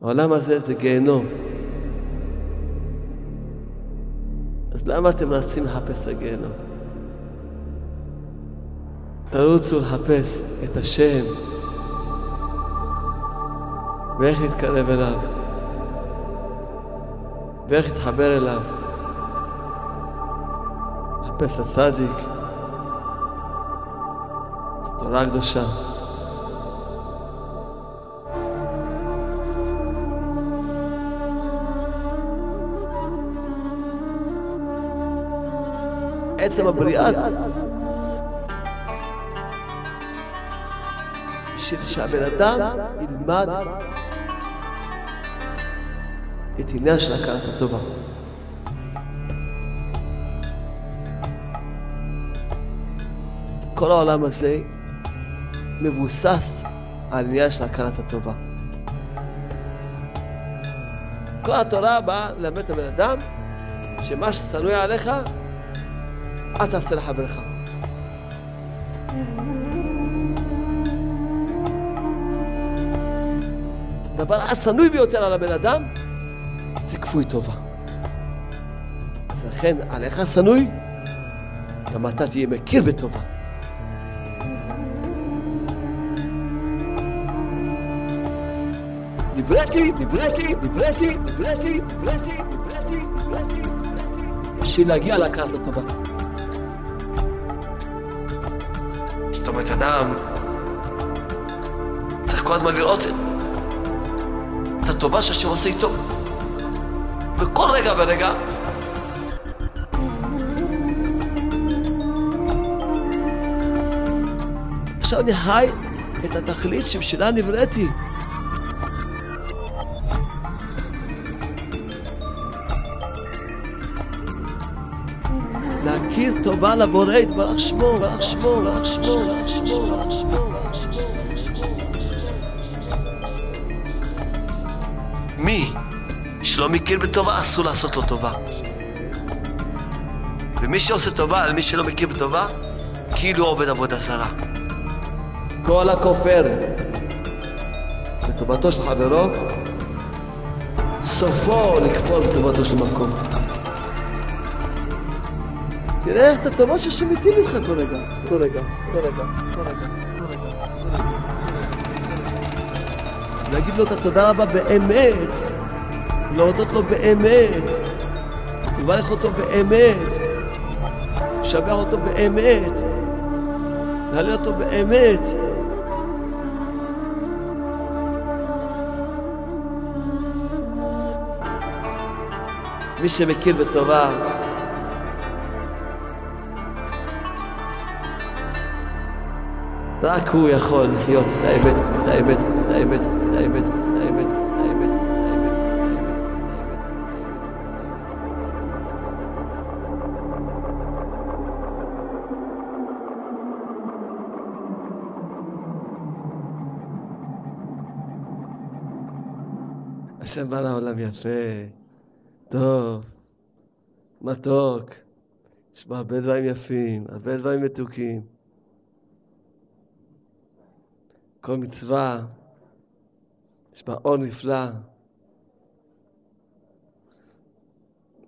העולם הזה זה גיהנום. אז למה אתם מנסים לחפש את הגיהנום? תרוצו לחפש את השם ואיך להתקרב אליו ואיך להתחבר אליו. לחפש לצדיק, התורה הקדושה. עצם הבריאה שהבן אדם ילמד את עניין של הכרת הטובה. כל העולם הזה מבוסס על עניין של הכרת הטובה. כל התורה באה ללמד את הבן אדם שמה ששנוא עליך אל תעשה לחברך. הדבר השנוי ביותר על הבן אדם זה כפוי טובה. אז לכן עליך השנוי, גם אתה תהיה מכיר בטובה. נבראתי בשביל להגיע להכרת הטובה. זאת אומרת, אדם צריך כל הזמן לראות את הטובה שהשם עושה איתו בכל רגע ורגע. עכשיו אני חי את התכלית שבשבילה נבראתי. להכיר טובה לבורא יתברך שמו, ברך שמו, ברך שמו, ברך שמו, ברך שמו, ברך שמו. מי שלא מכיר בטובה אסור לעשות לו טובה, ומי שעושה טובה על מי שלא מכיר בטובה כאילו עובד עבודה זרה. כל הכופר בטובתו של חברו סופו לכפור בטובתו של מקום. תראה את הטובה שהשם מתאים איתך כל רגע, כל רגע, כל רגע, כל רגע. להגיד לו את התודה רבה באמת, להודות לו באמת, לברך אותו באמת, לשבח אותו באמת, להעלות אותו באמת. מי שמכיר בטובה רק הוא יכול לחיות את האמת, את האמת, את האמת, את האמת, את האמת, את האמת, את האמת, את האמת, את האמת, את האמת. השם בא לעולם יפה, טוב, מתוק, יש בה הרבה דברים יפים, הרבה דברים מתוקים. כל מצווה יש בה אור נפלא,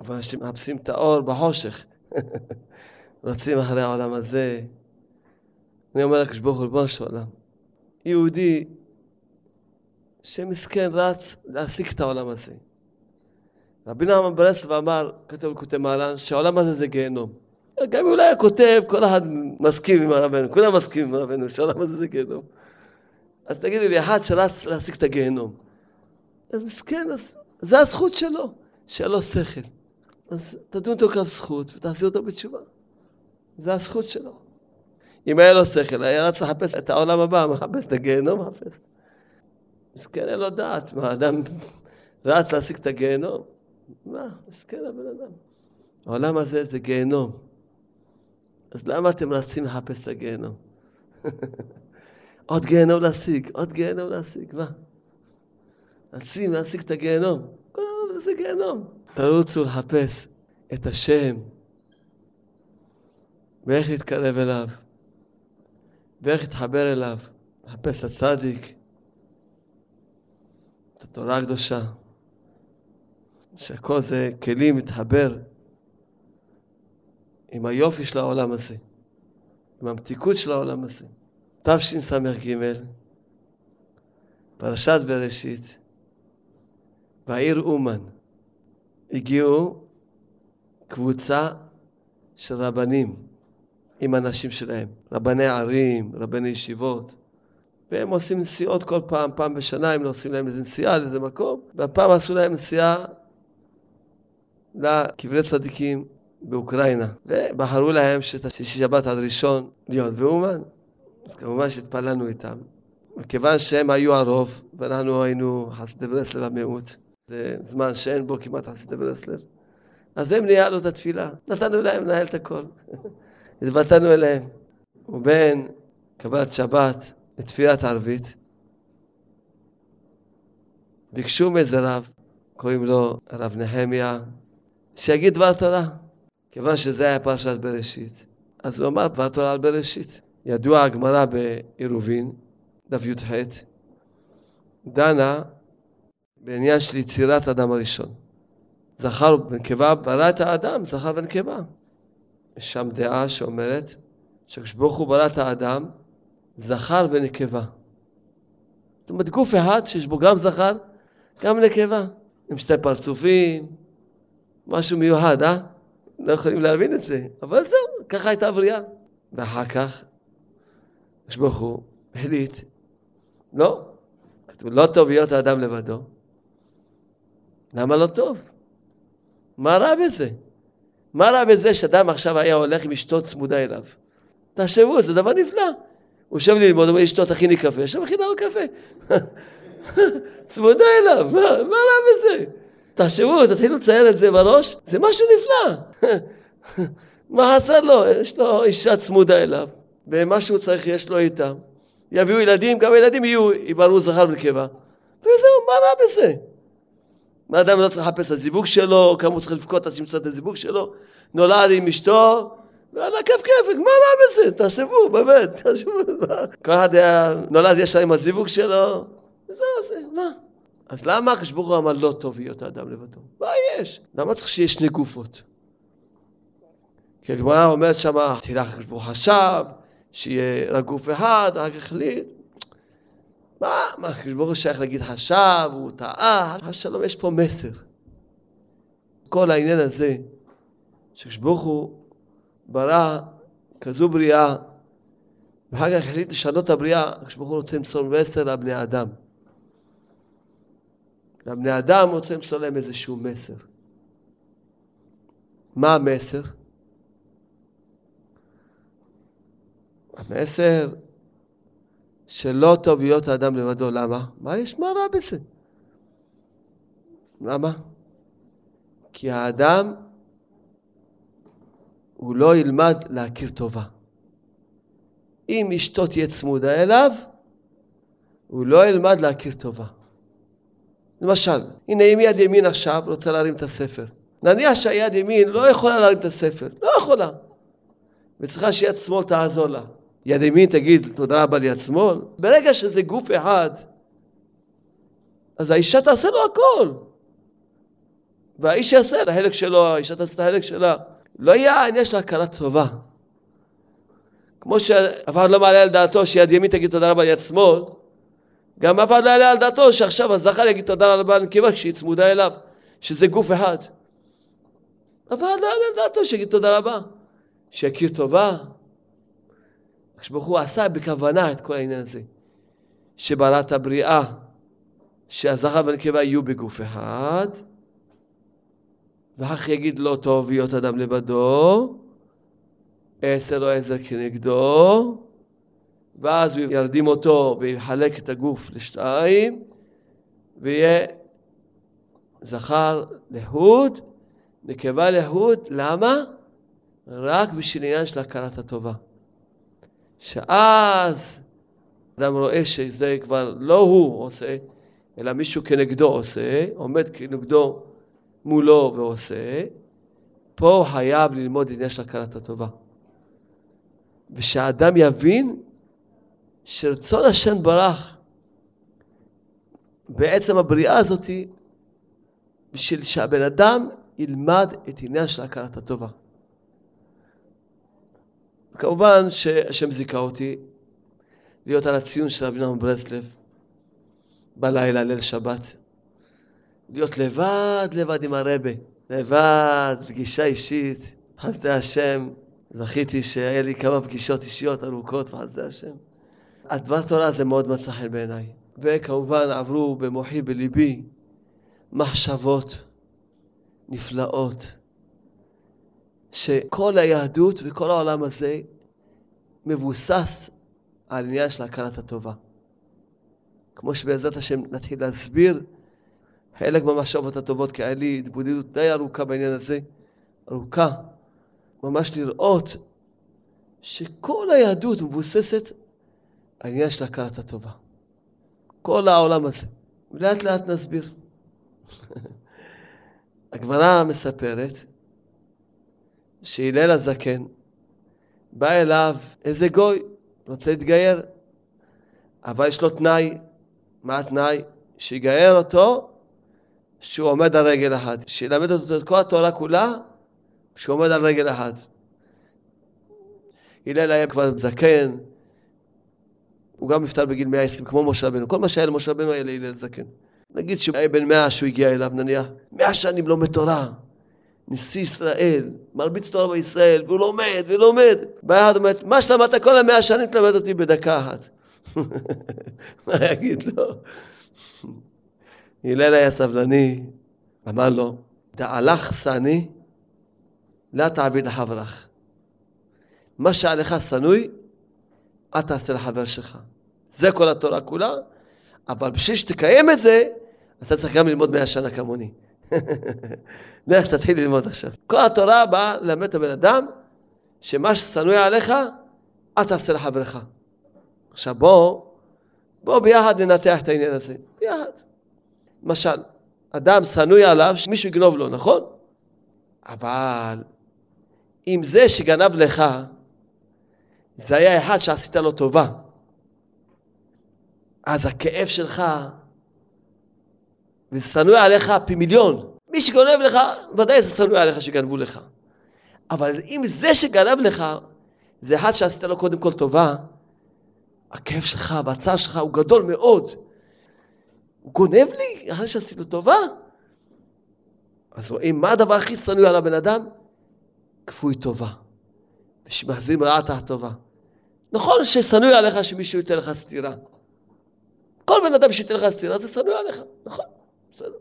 אבל אנשים מחפשים את האור בחושך. רצים אחרי העולם הזה. אני אומר לקדוש ברוך הוא, ריבונו של עולם, יהודי שמסכן רץ להשיג את העולם הזה. רבי נחמן of ברסלב אמר, כתב ליקוטי מוהר"ן, שהעולם הזה זה גיהנום. גם אולי הכותב, כל אחד מסכים עם רבנו, כולם מסכים עם רבנו שהעולם הזה זה גיהנום. אז תגידו לי, אחד שרץ להשיג את הגיהנום. אז מסכן, אז זה הזכות שלו, שהיה לו שכל. אז תדון אותו כף זכות ותעשי אותו בתשובה. זה הזכות שלו. אם היה לו שכל, היה רץ לחפש את העולם הבא, מחפש את הגיהנום, מחפש. מסכן, אין לו דעת, מה, האדם רץ להשיג את הגיהנום? מה, מסכן הבן אדם. העולם הזה זה גיהנום. אז למה אתם רצים לחפש את הגיהנום? עוד גיהנום להשיג, עוד גיהנום להשיג, מה? רצים להשיג את הגיהנום, כל העולם זה גיהנום. תרוצו לחפש את השם, ואיך להתקרב אליו, ואיך להתחבר אליו, לחפש לצדיק, את תורה הקדושה, שהכל זה כלים מתחבר עם היופי של העולם הזה, עם המתיקות של העולם הזה. תשס"ג, פרשת בראשית, בעיר אומן, הגיעו קבוצה של רבנים עם אנשים שלהם, רבני ערים, רבני ישיבות, והם עושים נסיעות כל פעם, פעם בשנה, הם עושים להם איזה נסיעה לאיזה מקום, והפעם עשו להם נסיעה לקברי צדיקים באוקראינה, ובחרו להם ששישי שבת עד ראשון להיות באומן. אז כמובן שהתפללנו איתם, מכיוון שהם היו הרוב, ואנחנו היינו חסידי ברסלב המיעוט, זה זמן שאין בו כמעט חסידי ברסלב, אז הם ניהלו את התפילה, נתנו להם לנהל את הכל, התבטנו אליהם. ובין קבלת שבת לתפילת ערבית, ביקשו מאיזה רב, קוראים לו הרב נחמיה, שיגיד דבר תורה. כיוון שזה היה פרשת בראשית, אז הוא אמר דבר תורה על בראשית. ידוע הגמרא בעירובין, דף י"ח, דנה בעניין של יצירת אדם הראשון. זכר ונקבה, ברא את האדם, זכר ונקבה. יש שם דעה שאומרת שכשברוך הוא ברא את האדם, זכר ונקבה. זאת אומרת, גוף אחד שיש בו גם זכר, גם נקבה. עם שתי פרצופים, משהו מיוחד, אה? לא יכולים להבין את זה, אבל זהו, ככה הייתה הבריאה. ואחר כך, כשברוך הוא החליט, לא, כתוב, לא טוב להיות האדם לבדו. למה לא טוב? מה רע בזה? מה רע בזה שאדם עכשיו היה הולך עם אשתו צמודה אליו? תחשבו, זה דבר נפלא. הוא שם ללמוד, אומר, אשתו תכין לי קפה, שם מכינה לו קפה. צמודה אליו, מה רע בזה? תחשבו, תתחילו לצייר את זה בראש, זה משהו נפלא. מה עשה לו? יש לו אישה צמודה אליו, ומה שהוא צריך יש לו איתה. יביאו ילדים, גם ילדים יברו זכר ונקבה. וזהו, מה רע בזה? מה אדם לא צריך לחפש את הזיווג שלו, כמה הוא צריך לבכות עד שימצא את הזיווג שלו, נולד עם אשתו, ועלה כיף, מה רע בזה? תחשבו, באמת, תחשבו. כל אחד היה, נולד יש לה עם הזיווג שלו, וזהו, זה, מה? אז למה הקדוש ברוך הוא אמר לא טוב להיות האדם לבדו? מה יש? למה צריך שיש שני גופות? כי הגמרא אומרת שמה, תלך הקדוש ברוך הוא חשב, שיהיה רק גוף אחד, רק החליט. מה הקדוש ברוך הוא שייך להגיד חשב, הוא טעה, השלום, יש פה מסר. כל העניין הזה, שהקדוש ברוך הוא ברא כזו בריאה, ואחר כך החליט לשנות את הבריאה, הקדוש ברוך הוא רוצה למסור מסר לבני האדם. לבני אדם רוצים למסור להם איזשהו מסר. מה המסר? המסר שלא טוב להיות האדם לבדו. למה? מה יש? מה רע בזה? למה? כי האדם הוא לא ילמד להכיר טובה. אם אשתו תהיה צמודה אליו, הוא לא ילמד להכיר טובה. למשל, הנה אם יד ימין עכשיו רוצה להרים את הספר. נניח שהיד ימין לא יכולה להרים את הספר, לא יכולה. וצריכה שיד שמאל תעזור לה. יד ימין תגיד תודה רבה ליד שמאל. ברגע שזה גוף אחד, אז האישה תעשה לו הכל. והאיש יעשה את ההלק שלו, האישה תעשה את ההלק שלה. לא היה, יש לה הכרה טובה. כמו שאף אחד לא מעלה על דעתו שיד ימין תגיד תודה רבה ליד שמאל, גם אף אחד לא יעלה על דעתו שעכשיו הזכר יגיד תודה רבה לנקבה כשהיא צמודה אליו, שזה גוף אחד. אף אחד לא יעלה על דעתו שיגיד תודה רבה, שיכיר טובה. כשברוך הוא עשה בכוונה את כל העניין הזה, שברא את הבריאה, שהזכר והנקבה יהיו בגוף אחד, ואחר יגיד לא טוב להיות אדם לבדו, עשר או עזר כנגדו, ואז הוא ירדים אותו ויחלק את הגוף לשתיים, ויהיה זכר להוד, נקבה להוד. למה? רק בשביל עניין של הכרת הטובה. שאז אדם רואה שזה כבר לא הוא עושה, אלא מישהו כנגדו עושה, עומד כנגדו מולו ועושה. פה הוא חייב ללמוד עניין של הכרת הטובה. ושהאדם יבין שרצון השם ברח בעצם הבריאה הזאת בשביל שהבן אדם ילמד את עניין של הכרת הטובה. כמובן שהשם זיכה אותי להיות על הציון של רבי נחמן ברסלב בלילה, ליל שבת, להיות לבד עם הרבא, לבד, פגישה אישית, חסדי השם. זכיתי שהיה לי כמה פגישות אישיות ארוכות, וחסדי השם. הדבר תורה הזה מאוד מצא חן בעיניי. וכמובן עברו במוחי, בליבי, מחשבות נפלאות, שכל היהדות וכל העולם הזה מבוסס על עניין של הכרת הטובה. כמו שבעזרת השם נתחיל להסביר חלק מהמחשבות הטובות, כי היה לי התבודדות די ארוכה בעניין הזה, ארוכה, ממש לראות שכל היהדות מבוססת על עניין של הכרת הטובה. כל העולם הזה. ולאט לאט נסביר. הגמרא מספרת שהלל הזקן בא אליו איזה גוי, רוצה להתגייר, אבל יש לו תנאי. מה התנאי? שיגייר אותו שהוא עומד על רגל אחד, שילמד אותו את כל התורה כולה שהוא עומד על רגל אחד. הלל היה כבר זקן, הוא גם נפטר בגיל 120 כמו משה רבנו. כל מה שהיה למשה רבנו היה להלל זקן. נגיד שהיה בן 100 שהוא הגיע אליו, נניח 100 שנים לומד תורה, נשיא ישראל, מרביץ תורה בישראל, והוא לומד ולומד. ביחד אומרת, מה שלמדת כל 100 שנים תלמד אותי בדקה אחת. מה יגיד לו? הלל היה סבלני, אמר לו, תהלך סני, לא תעביד לחברך. מה שעליך סנוי, את תעשה לחבר שלך. זה כל התורה כולה, אבל בשביל שתקיים את זה, אתה צריך גם ללמוד 100 שנה כמוני. לך תתחיל ללמוד עכשיו. כל התורה באה ללמד את הבן אדם, שמה ששנוי עליך, את תעשה לחברך. עכשיו בוא ביחד ננתח את העניין הזה. ביחד. למשל, אדם שנוי עליו, שמישהו יגנוב לו, נכון? אבל אם זה שגנב לך, זה היה אחד שעשית לו טובה. אז הכאב שלך, וזה שנוי עליך פי מיליון. מי שגונב לך, ודאי זה שנוי עליך שגנבו לך. אבל אם זה שגנב לך, זה אחד שעשית לו קודם כל טובה, הכאב שלך, והצער שלך הוא גדול מאוד. הוא גונב לי, אחרי שעשית לו טובה. אז רואים מה הדבר הכי שנוי על הבן אדם? כפוי טובה. ושמחזירים רעת הטובה. נכון ששנוי עליך שמישהו ייתן לך סתירה. כל בן אדם שייתן לך סתירה זה שנוי עליך. נכון, בסדר.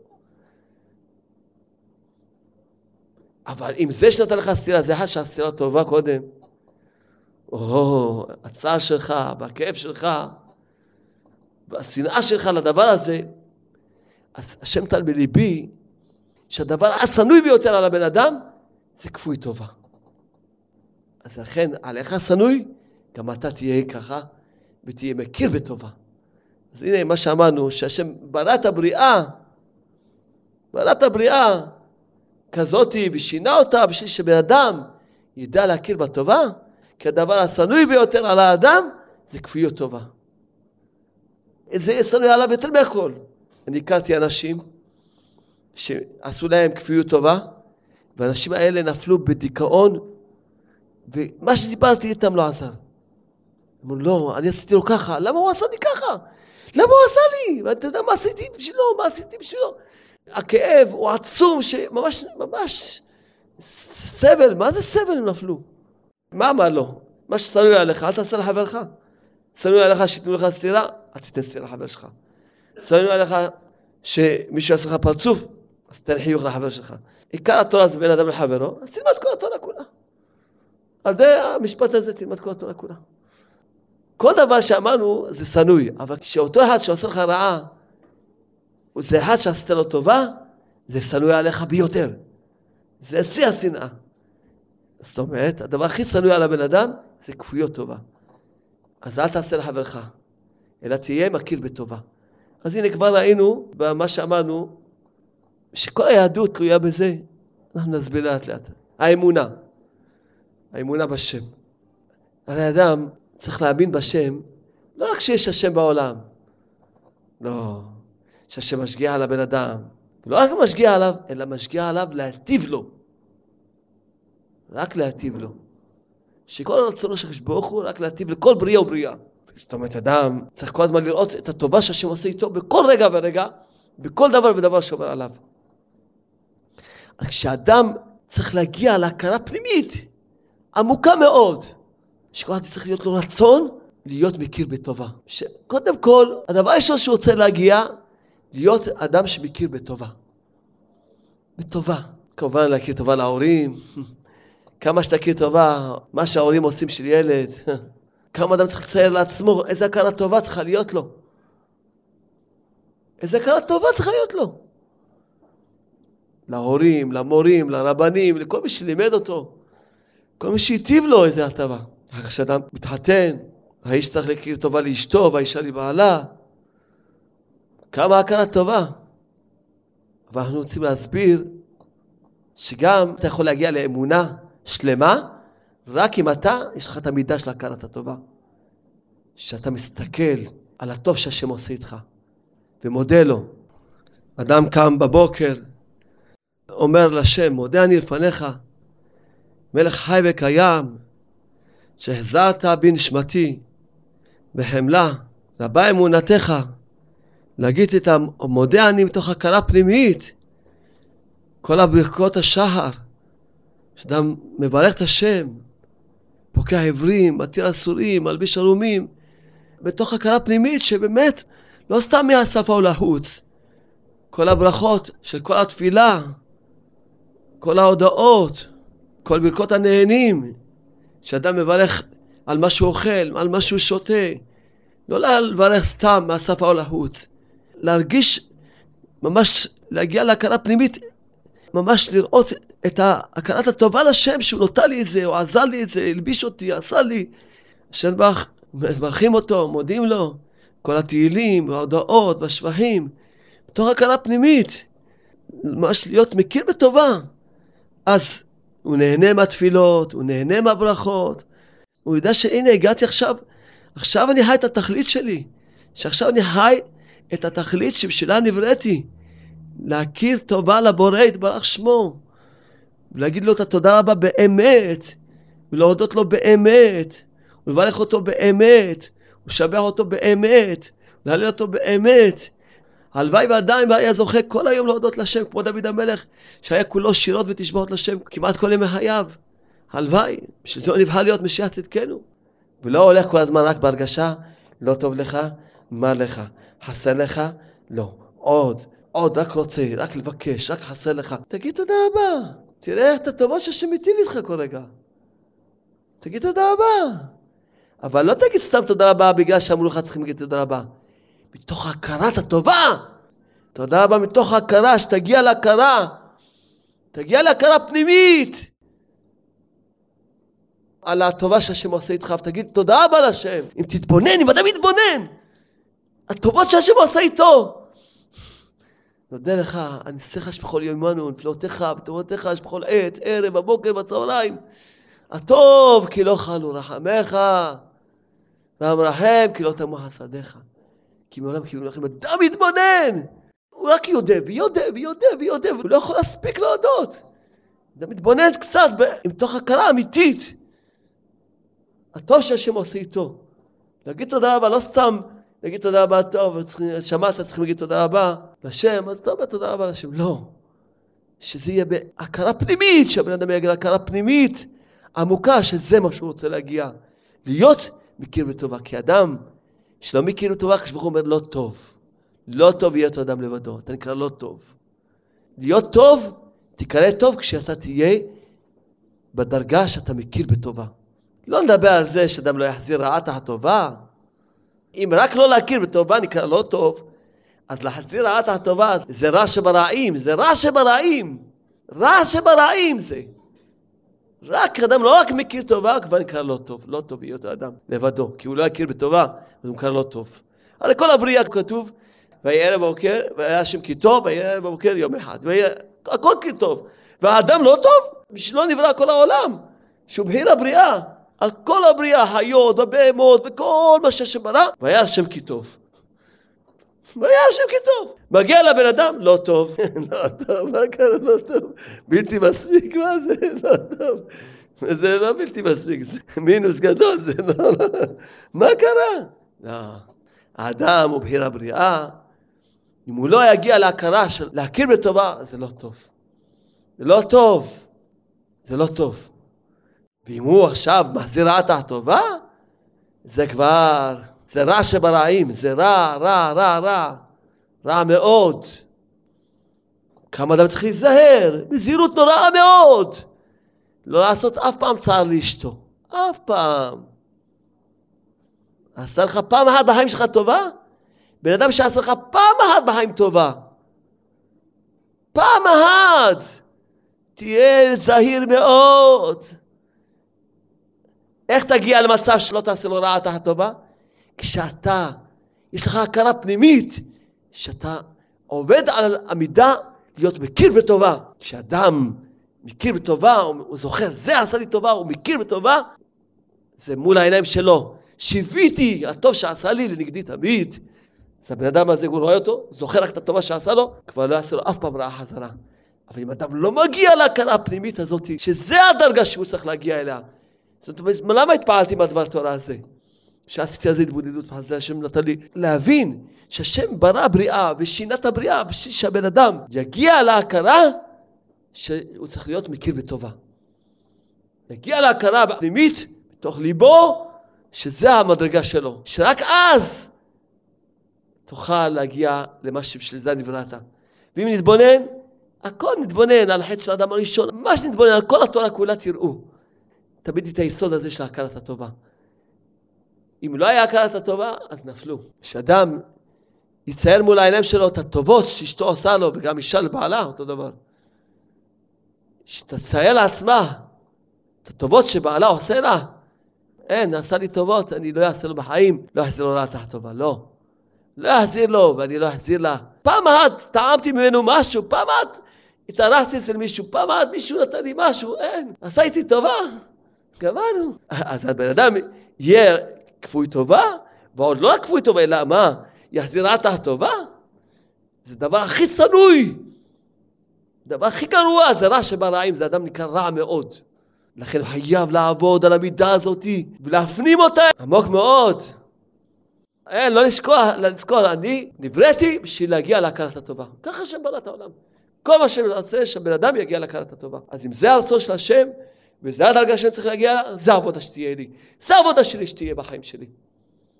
אבל אם זה שנתן לך סתירה, זה אחד שהסתירה טובה קודם. הצער שלך, והכאב שלך, והשנאה שלך לדבר הזה, אז השם תן בליבי, שהדבר הסנוי ביותר על הבן אדם, זה כפוי טובה. אז לכן, עליך הסנוי, גם אתה תהיה ככה, ותהיה מכיר בטובה. אז הנה מה שאמרנו, שהשם ברא את הבריאה, כזאת, ושינה אותה, בשביל שבן אדם ידע להכיר בטובה, כי הדבר הסנוי ביותר על האדם, זה כפויות טובה. זה סנוי עליו יותר מהכל. אני הכרתי אנשים, שעשו להם כפיות טובה, והאנשים האלה נפלו בדיכאון, ומה שדיברתי איתם לא עזר. אמרו, לא, אני עשיתי לו ככה, למה הוא עשה לי ככה? למה הוא עשה לי? ואתה יודע מה עשיתי בשבילו, הכאב הוא עצום, שממש, סבל, מה זה סבל הם נפלו? מה אמר לו? מה ששנוי עליך, אל תעשה לחברך. שנוי עליך שיתנו לך סתירה, אל תיתן סתירה לחבר שלך. שנוי עליך שמישהו יעשה לך פרצוף, אז תן חיוך לחבר שלך. עיקר התורה זה בין אדם לחברו, אז תלמד כל התורה כולה. על ידי המשפט הזה תלמד כל התורה כולה. כל דבר שאמרנו זה שנוי, אבל כשאותו אחד שעושה לך רעה, וזה אחד שעשית לו טובה, זה שנוי עליך ביותר. זה שיא השנאה. זאת אומרת, הדבר הכי שנוי על הבן אדם, זה כפויות טובה. אז אל תעשה לחברך, אלא תהיה מכיר בטובה. אז הנה כבר ראינו במה שאמרנו, שכל היהדות תלויה בזה. אנחנו נסביר לאט לאט. האמונה. האמונה בשם. הרי אדם צריך להאמין בשם, לא רק שיש השם בעולם. לא. שהשם משגיע על הבן אדם. ולא רק משגיע עליו, אלא משגיע עליו להטיב לו. רק להטיב לו. שכל הרצונו של ברוך הוא רק להטיב לכל בריאה ובריאה. זאת אומרת, אדם צריך כל הזמן לראות את הטובה שהשם עושה איתו בכל רגע ורגע, בכל דבר ודבר שעובר עליו. אז כשאדם צריך להגיע להכרה פנימית, עמוקה מאוד, שכל אחד צריך להיות לו רצון להיות מכיר בטובה. שקודם כל, הדבר הראשון שהוא רוצה להגיע, להיות אדם שמכיר בטובה. בטובה. כמובן להכיר טובה להורים. כמה שתכיר טובה, מה שההורים עושים של ילד. כמה אדם צריך לצייר לעצמו, איזה הכרה טובה צריכה להיות לו. איזה הכרה טובה צריכה להיות לו. להורים, למורים, לרבנים, לכל מי שלימד אותו. כל מי שהטיב לו איזה הטבה. אחר כך שאדם מתחתן, האיש צריך להכיר טובה לאשתו, והאישה לבעלה. כמה הכרה טובה. אבל אנחנו רוצים להסביר שגם אתה יכול להגיע לאמונה שלמה, רק אם אתה, יש לך את המידה של הכרת הטובה. שאתה מסתכל על הטוב שהשם עושה איתך, ומודה לו. אדם קם בבוקר, אומר לשם, מודה אני לפניך, מלך חי וקיים, שהחזרת בנשמתי, בחמלה, רבה אמונתך, להגיד את המודה אני מתוך הכרה פנימית, כל הברכות השחר, שאדם מברך את השם, פוקע עברים, מתיר אסורים, מלביש ערומים, בתוך הכרה פנימית שבאמת לא סתם מהשפה ולחוץ, כל הברכות של כל התפילה, כל ההודעות, כל ברכות הנהנים, שאדם מברך על מה שהוא אוכל, על מה שהוא שותה, לא לברך סתם מהשפה ולחוץ, להרגיש ממש, להגיע להכרה פנימית, ממש לראות את ההכרת הטובה לשם, שהוא נותן לי את זה, או עזר לי את זה, הלביש אותי, עשה לי. שנבח, מברכים אותו, מודים לו, כל התהילים, וההודעות, והשבחים, בתוך הכרה פנימית, ממש להיות מכיר בטובה. אז הוא נהנה מהתפילות, הוא נהנה מהברכות, הוא יודע שהנה הגעתי עכשיו, עכשיו אני חי את התכלית שלי, שעכשיו אני חי את התכלית שבשלה נבראתי, להכיר טובה לבורא יתברך שמו, ולהגיד לו את התודה רבה באמת, ולהודות לו באמת, ולברך אותו באמת, ולשבח אותו באמת, ולהלל אותו באמת. הלוואי ועדיין והיה זוכה כל היום להודות לשם, כמו דוד המלך, שהיה כולו שירות ותשבחות לשם, כמעט כל ימי חייו. הלוואי, שזה לא נבחר להיות משיח צדקנו. ולא הולך כל הזמן רק בהרגשה, לא טוב לך, מה לך, חסר לך, לא, עוד, רק רוצה, רק לבקש, רק חסר לך. תגיד תודה רבה. תראה את הטובות שהשם מיטיב איתך כל רגע. תגיד תודה רבה. אבל לא תגיד סתם תודה רבה בגלל שאמרו לך צריכים להגיד תודה רבה. מתוך הכרת הטובה. תודה רבה מתוך הכרה, שתגיע להכרה. תגיע להכרה פנימית. על הטובה שהשם עושה איתך, תגיד תודה רבה לשם. אם תתבונן, אם אדם יתבונן. הטובות שהשם עושה איתו. נודה לך, אני אשריך שבכל יומנו, נפלאותיך ותורותיך שבכל עת, ערב, הבוקר, בצהריים. הטוב כי לא חלו רחמך, והמרחם כי לא תמו חסדיך. כי מעולם כאילו לכם אדם מתבונן. הוא רק יודע, הוא לא יכול להספיק להודות. אדם מתבונן קצת, מתוך הכרה אמיתית. הטוב שהשם עושה איתו. להגיד תודה רבה, לא סתם להגיד תודה רבה טוב, שמעת, צריכים להגיד תודה רבה לשם, אז טוב, תודה רבה לשם. לא. שזה יהיה בהכרה פנימית, שהבן אדם יגיע להכרה פנימית עמוקה, שזה מה שהוא רוצה להגיע. להיות מכיר בטובה, כי אדם שלא מכיר בטובה, כשברוך הוא אומר לא טוב. לא טוב יהיה אותו אדם לבדו, אתה נקרא לא טוב. להיות טוב, תקרא טוב כשאתה תהיה בדרגה שאתה מכיר בטובה. לא נדבר על זה שאדם לא יחזיר רעת הטובה, אם רק לא להכיר בטובה נקרא לא טוב, אז להחזיר רעת הטובה זה רע שברעים, זה רע שברעים. רע שברעים זה. רק אדם לא רק מכיר טובה, כבר נקרא לא טוב. לא טוב יהיה אותו אדם לבדו, כי הוא לא יכיר בטובה, אז הוא נקרא לא טוב. הרי כל הבריאה כתוב, והיה ערב בבוקר, והיה השם כי טוב, והיה ערב בבוקר יום אחד. הכל כי טוב. והאדם לא טוב, שלא נברא כל העולם. שהוא בהיר הבריאה. על כל הבריאה, חיות ובהמות וכל מה שהשם ברא, והיה השם כי טוב. מה היה השם כי טוב? מגיע לבן אדם, לא טוב, לא טוב, מה קרה לא טוב? בלתי מספיק, מה זה? לא טוב. זה לא בלתי מספיק, זה מינוס גדול, זה לא, לא. מה קרה? לא. האדם הוא בחירה בריאה, אם הוא לא יגיע להכרה של להכיר בטובה, זה לא טוב. זה לא טוב. זה לא טוב. ואם הוא עכשיו מחזיר רעת הטובה, זה כבר, זה רע שברעים, זה רע, רע, רע, רע. רע מאוד. כמה אדם צריך להיזהר, בזהירות נוראה מאוד. לא לעשות אף פעם צער לאשתו. אף פעם. עשה לך פעם אחת בחיים שלך טובה? בן אדם שעשה לך פעם אחת בחיים טובה. פעם אחת. תהיה זהיר מאוד. איך תגיע למצב שלא תעשה לו רעה תחת טובה? כשאתה, יש לך הכרה פנימית, שאתה עובד על המידה להיות מכיר בטובה. כשאדם מכיר בטובה, הוא זוכר, זה עשה לי טובה, הוא מכיר בטובה, זה מול העיניים שלו. שיוויתי, הטוב שעשה לי לנגדי תמיד. אז הבן אדם הזה, הוא רואה אותו, זוכר רק את הטובה שעשה לו, כבר לא יעשה לו אף פעם רעה חזרה. אבל אם אדם לא מגיע להכרה הפנימית הזאת, שזה הדרגה שהוא צריך להגיע אליה, זאת אומרת, למה התפעלתי מהדבר תורה הזה? שעשיתי על זה התבודדות, זה השם נתן לי להבין שהשם ברא בריאה ושינה את הבריאה בשביל שהבן אדם יגיע להכרה שהוא צריך להיות מכיר בטובה. יגיע להכרה הפנימית, בתוך ליבו, שזה המדרגה שלו. שרק אז תוכל להגיע למה שבשביל זה נבראת. ואם נתבונן, הכל נתבונן על החטא של האדם הראשון. מה שנתבונן על כל התורה כולה תראו. תמיד את היסוד הזה של הכרת הטובה. אם לא היה הכרת הטובה, אז נפלו. כשאדם יצייר מול העיניים שלו את הטובות שאשתו עושה לו, וגם אישה לבעלה, אותו דבר. שתצייר לעצמה את הטובות שבעלה עושה לה. אין, עשה לי טובות, אני לא אעשה לו בחיים, לא אחזיר לו רעה תחת טובה, לא. לא אחזיר לו, ואני לא אחזיר לה. פעם אחת טעמתי ממנו משהו, פעם אחת התארחתי אצל מישהו, פעם אחת מישהו נתן לי משהו, אין. עשה איתי טובה. גמרנו. אז הבן אדם יהיה כפוי טובה, ועוד לא רק כפוי טובה, אלא מה? יחזיר רעה תחת טובה? זה דבר הכי צנוי. דבר הכי גרוע, זה רע שברעים, זה אדם נקרא רע מאוד. לכן הוא חייב לעבוד על המידה הזאת, ולהפנים אותה עמוק מאוד. אין, לא לזכור, אני נבראתי בשביל להגיע להכרת הטובה. ככה השם ברא את העולם. כל מה שרוצה שהבן אדם יגיע להכרת הטובה. אז אם זה הרצון של השם, וזה הדרגה שאני צריך להגיע לה, זה העבודה שתהיה לי. זה העבודה שלי שתהיה בחיים שלי.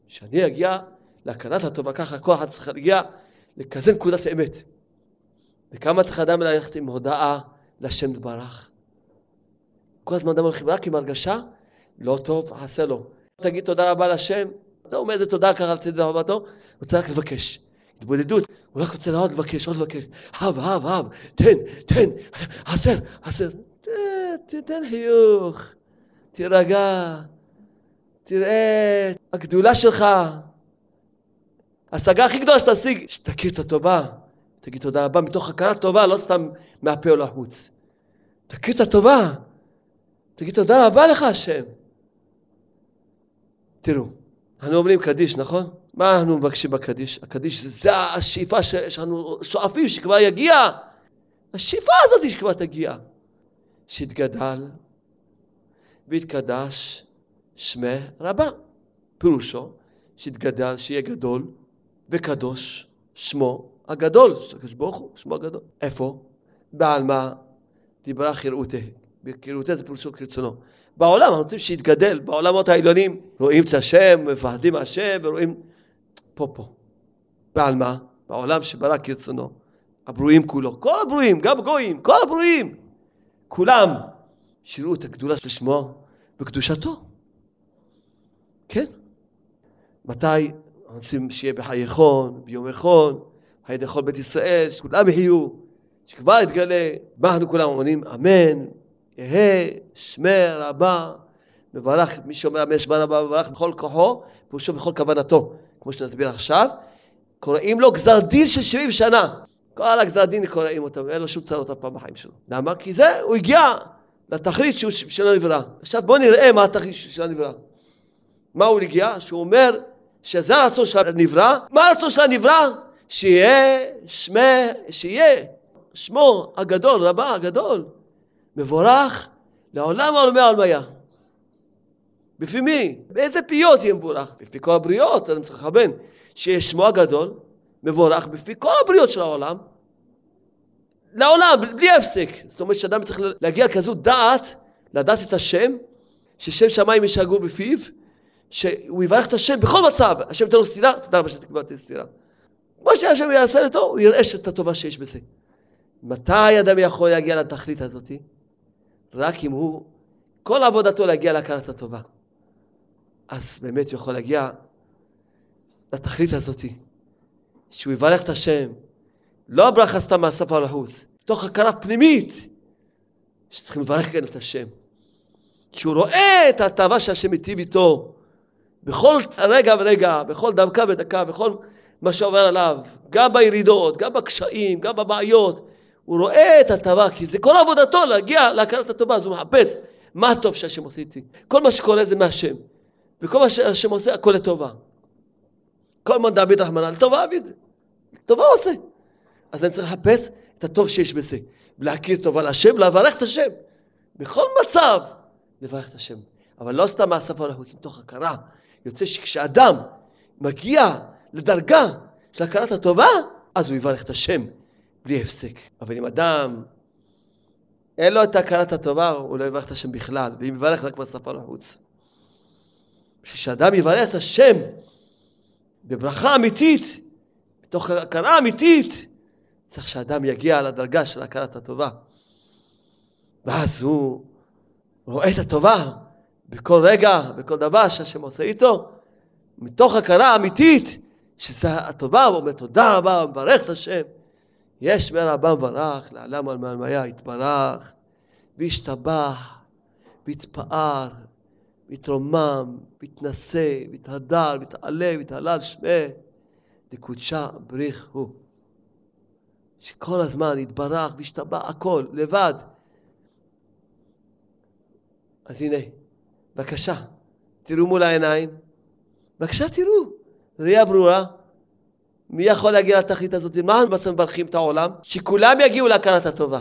שאני אגיע להכרת הטובה, ככה כל אחד צריך להגיע לכזה נקודת אמת. וכמה צריך אדם ללכת עם הודאה לשם דברך. כל הזמן אדם הולכים רק עם הרגשה, לא טוב, עשה לו. תגיד תודה רבה לשם, אתה אומר איזה תודה ככה על צד דבדו, רוצה רק לבקש. התבודדות, הוא רק רוצה עוד לבקש, עוד לבקש. אב, אב, אב, תן, תן, עשר, עשר. תתן חיוך, תירגע, תראה הגדולה שלך. ההשגה הכי גדולה שתשיג, שתכיר את הטובה. תגיד תודה רבה מתוך הכרת טובה, לא סתם מהפה או לחוץ. תכיר את הטובה. תגיד תודה רבה לך השם. תראו, אנחנו אומרים קדיש, נכון? מה אנחנו מבקשים בקדיש? הקדיש זה השאיפה שאנחנו שואפים שכבר יגיע. השאיפה הזאת שכבר תגיע. שהתגדל והתקדש שמה רבה. פירושו שהתגדל, שיהיה גדול וקדוש שמו הגדול. שמו הגדול. איפה? בעל מה דיברה חיראותה. חיראותה זה פירושו כרצונו. בעולם, אנחנו רוצים שהתגדל. בעולמות העליונים רואים את השם, מפחדים השם ורואים פה. בעל מה? בעולם שברא כרצונו. הברואים כולו. כל הברואים, גם גויים, כל הברואים. כולם שיראו את הגדולה של שמו בקדושתו. כן? מתי רוצים שיהיה בחייכון, ביום היכון, חיי דכל בית ישראל, שכולם יחיו, שכבר יתגלה, אנחנו כולם אומרים אמן, יהא, שמה רבה, מברך, מי שאומר אמן שמה רבה, מברך בכל כוחו, פירושו בכל כוונתו. כמו שנסביר עכשיו, קוראים לו גזר דין של 70 שנה. כל הגזר דין קוראים אותם, אין לו שום צרות הפעם בחיים שלו. למה? כי זה, הוא הגיע לתכלית שלו נברא. עכשיו בואו נראה מה התכלית שלו נברא. מה הוא הגיע? שהוא אומר שזה הרצון של הנברא. מה הרצון של הנברא? שיהיה שמו הגדול, רבה הגדול, מבורך לעולם העולמי העולמיה. בפי מי? באיזה פיות יהיה מבורך? בפי כל הבריות, אדם צריך לכוון. שיהיה שמו הגדול, מבורך בפי כל הבריות של העולם. לעולם, בלי הפסק. זאת אומרת שאדם צריך להגיע לכזו דעת, לדעת את השם, ששם שמיים ישגור בפיו, שהוא יברך את השם בכל מצב. השם תנו סתירה, תודה רבה שתקבלתי סתירה. מה שהשם יעשה לתו, הוא יראה שאת הטובה שיש בזה. מתי אדם יכול להגיע לתכלית הזאת? רק אם הוא, כל עבודתו להגיע להכרת הטובה. אז באמת הוא יכול להגיע לתכלית הזאת, שהוא יברך את השם, לא הברכה סתם מהשפה ולחוץ, תוך הכרה פנימית, שצריכים לברך כאן את השם. שהוא רואה את הטבע שהשם היטיב איתו, בכל רגע ורגע, בכל דמקה ודקה, בכל מה שעובר עליו, גם בירידות, גם בקשיים, גם בבעיות, הוא רואה את הטבע, כי זה כל עבודתו להגיע להכרת הטובה, אז הוא מחפש מה הטוב שהשם עושה איתי. כל מה שקורה זה מהשם, וכל מה שהשם עושה, הכל לטובה. כל מה דוד רחמנא, לטובה אביד, לטובה עושה. אז אני צריך לחפש את הטוב שיש בזה, להכיר טובה להשם, לברך את השם, בכל מצב לברך את השם. אבל לא סתם מהשפה לחוץ, מתוך הכרה, יוצא שכשאדם מגיע לדרגה של הכרת הטובה, אז הוא יברך את השם, בלי הפסק. אבל אם אדם אין לו את הכרת הטובה, הוא לא יברך את השם בכלל, ואם יברך רק מהשפה לחוץ. כשאדם יברך את השם בברכה אמיתית, בתוך הכרה אמיתית, צריך שאדם יגיע לדרגה של הכרת הטובה. ואז הוא רואה את הטובה בכל רגע, בכל דבר שהשם עושה איתו, מתוך הכרה אמיתית, שזה הטובה, הוא אומר תודה רבה, מברך את השם. יש מרבה מברך, לעלם על מעלמיה, התברך, והשתבח, והתפאר, והתרומם, והתנסה, והתהדר, והתעלה, והתעלל שמה, לקודשה בריך הוא. שכל הזמן התברך, והשתבח, הכל, לבד. אז הנה, בבקשה, תראו מול העיניים, בבקשה תראו, ראייה ברורה, מי יכול להגיע לתכלית הזאת? מה אנחנו מברכים את העולם? שכולם יגיעו להכרת הטובה.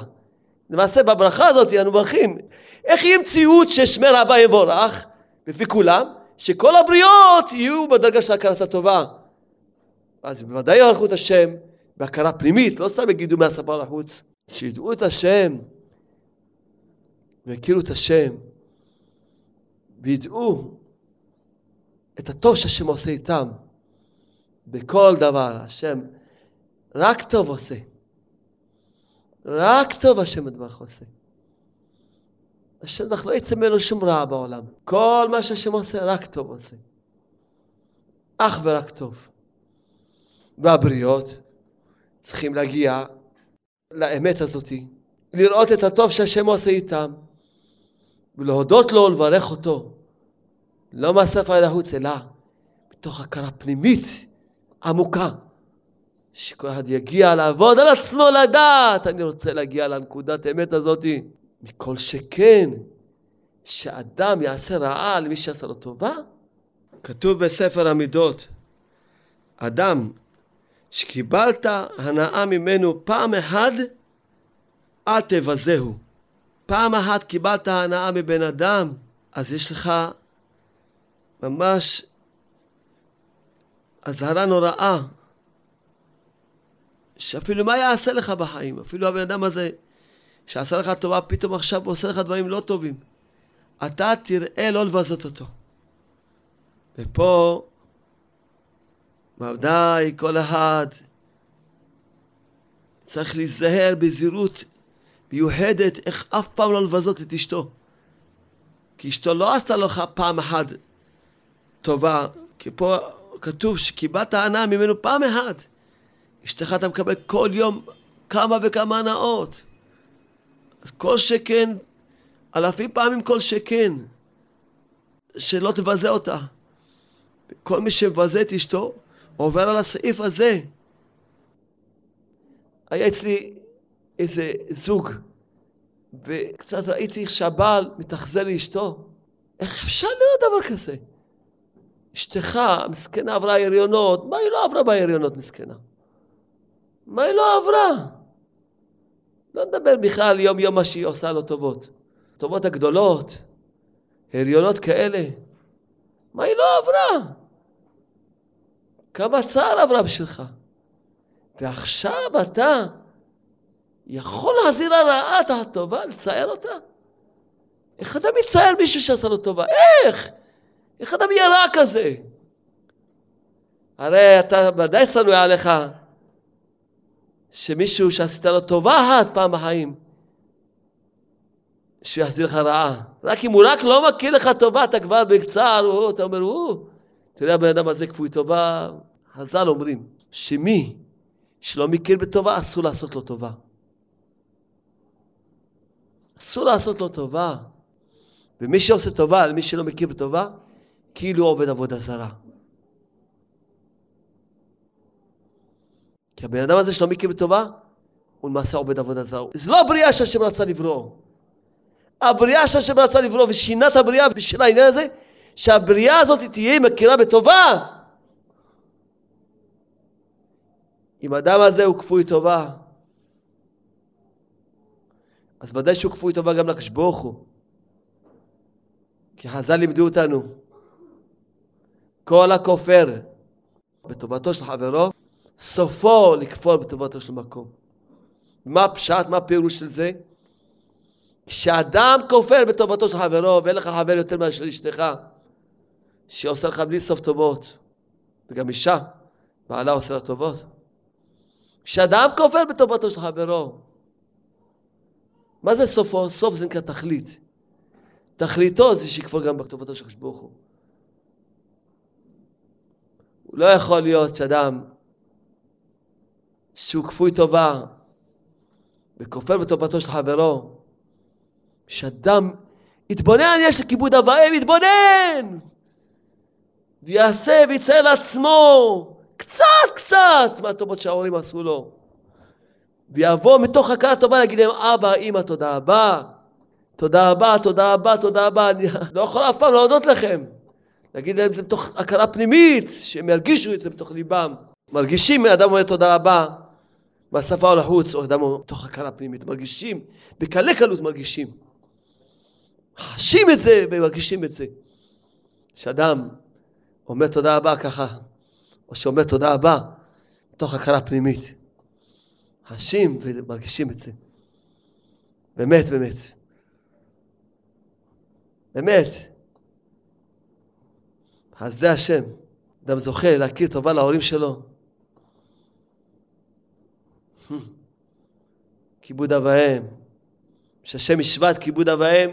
למעשה בברכה הזאת אנחנו מברכים, איך יהיה מציאות ששמי רבה יבורך, בפי כולם, שכל הבריות יהיו בדרגה של הכרת הטובה. אז בוודאי יברכו את השם, בהכרה פנימית, לא סתם יגידו מהשפה לחוץ, שידעו את השם, ויכירו את השם, וידעו את הטוב שהשם עושה איתם. בכל דבר, השם רק טוב עושה. רק טוב השם הדברך עושה. השם דברך לא יצא ממנו שום רע בעולם. כל מה שהשם עושה, רק טוב עושה. אך ורק טוב. והבריות צריכים להגיע לאמת הזאת, לראות את הטוב שהשם עושה איתם, ולהודות לו ולברך אותו. לא מהשפה ולחוץ, אלא מתוך הכרה פנימית, עמוקה, שכל אחד יגיע לעבוד על עצמו לדעת, אני רוצה להגיע לנקודת האמת הזאת, מכל שכן, שאדם יעשה רעה למי שעשה לו טובה. כתוב בספר המידות, אדם שקיבלת הנאה ממנו פעם אחת, אל תבזהו. פעם אחת קיבלת הנאה מבן אדם, אז יש לך ממש אזהרה נוראה, שאפילו מה יעשה לך בחיים, אפילו הבן אדם הזה שעשה לך טובה, פתאום עכשיו הוא עושה לך דברים לא טובים, אתה תראה לא לבזות אותו. ופה בוודאי כל אחד צריך להיזהר בזהירות מיוחדת, איך אף פעם לא לבזות את אשתו, כי אשתו לא עשתה לך פעם אחת טובה, כי פה כתוב שקיבלת הנאה ממנו פעם אחת. אשתך אתה מקבל כל יום כמה וכמה הנאות. אז כל שכן, אלפים פעמים כל שכן, שלא תבזה אותה. כל מי שמבזה את אשתו, עובר על הסעיף הזה. היה אצלי איזה זוג, וקצת ראיתי שהבעל מתאכזר לאשתו. איך אפשר לראות דבר כזה? אשתך, מסכנה, עברה היריונות. מה היא לא עברה בהיריונות, מסכנה? מה היא לא עברה? לא נדבר בכלל יום יום מה שהיא עושה לו טובות. טובות הגדולות, הריונות כאלה. מה היא לא עברה? כמה צער עברה בשלך. ועכשיו אתה יכול להזיר הרעה את הטובה, לצייר אותה? איך אדם יצייר מישהו שעשה לו טובה? איך? איך אדם יהיה רע כזה? הרי אתה ודאי שנוא עליך שמישהו שעשית לו טובה אחת פעם בחיים, שהוא יחזיר לך רעה. רק אם הוא רק לא מכיר לך טובה, אתה כבר בקצר, אתה אומר, תראה הבן אדם הזה כפוי טובה. חז"ל אומרים, שמי שלא מכיר בטובה, אסור לעשות לו טובה. אסור לעשות לו טובה. ומי שעושה טובה על מי שלא מכיר בטובה, כאילו עובד עבודה זרה. כי הבן אדם הזה שלא מכיר בטובה, הוא למעשה עובד עבודה זרה. זה לא הבריאה שהשם רצה לברוא. הבריאה שהשם רצה לברוא, ושינה את הבריאה בשביל העניין הזה, שהבריאה הזאת תהיה מכירה בטובה. אם האדם הזה הוא כפוי טובה, אז ודאי שהוא כפוי טובה גם לקדוש ברוך הוא. כי חז"ל לימדו אותנו, כל הכופר בטובתו של חברו, סופו לכפור בטובתו של מקום. מה הפשט, מה הפירוש של זה? כשאדם כופר בטובתו של חברו, ואין לך חבר יותר מאשר אשתך, שעושה לך בלי סוף טובות, וגם אישה, בעלה עושה לה טובות. כשאדם כופר בטובתו של חברו, מה זה סופו? סוף זה נקרא תכלית. תכליתו זה שיקפור גם בטובתו של הקדוש ברוך הוא. הוא לא יכול להיות שאדם שהוא כפוי טובה וכופר בטובתו של חברו, שאדם יתבונן, יש לכיבוד אב ואם, יתבונן ויעשה ויצא לעצמו קצת מהטובות שההורים עשו לו, ויבוא מתוך הכרת הטובה להגיד להם, אבא, אמא, תודה רבה, תודה רבה, תודה רבה, תודה רבה, אני לא יכול אף פעם להודות לכם. להגיד להם, זה מתוך הכרה פנימית, שהם ירגישו את זה בתוך ליבם. מרגישים, אדם אומר תודה רבה, מהשפה או לחוץ, או אדם אומר מתוך הכרה פנימית, מרגישים, בקלי קלות מרגישים. חשים את זה ומרגישים את זה. שאדם אומר תודה רבה ככה, או שאומר תודה רבה, מתוך הכרה פנימית. חשים ומרגישים את זה. באמת, באמת. באמת. אז זה השם. אדם זוכה להכיר טובה להורים שלו. כיבוד אב ואם. שהשם השווה את כיבוד אב ואם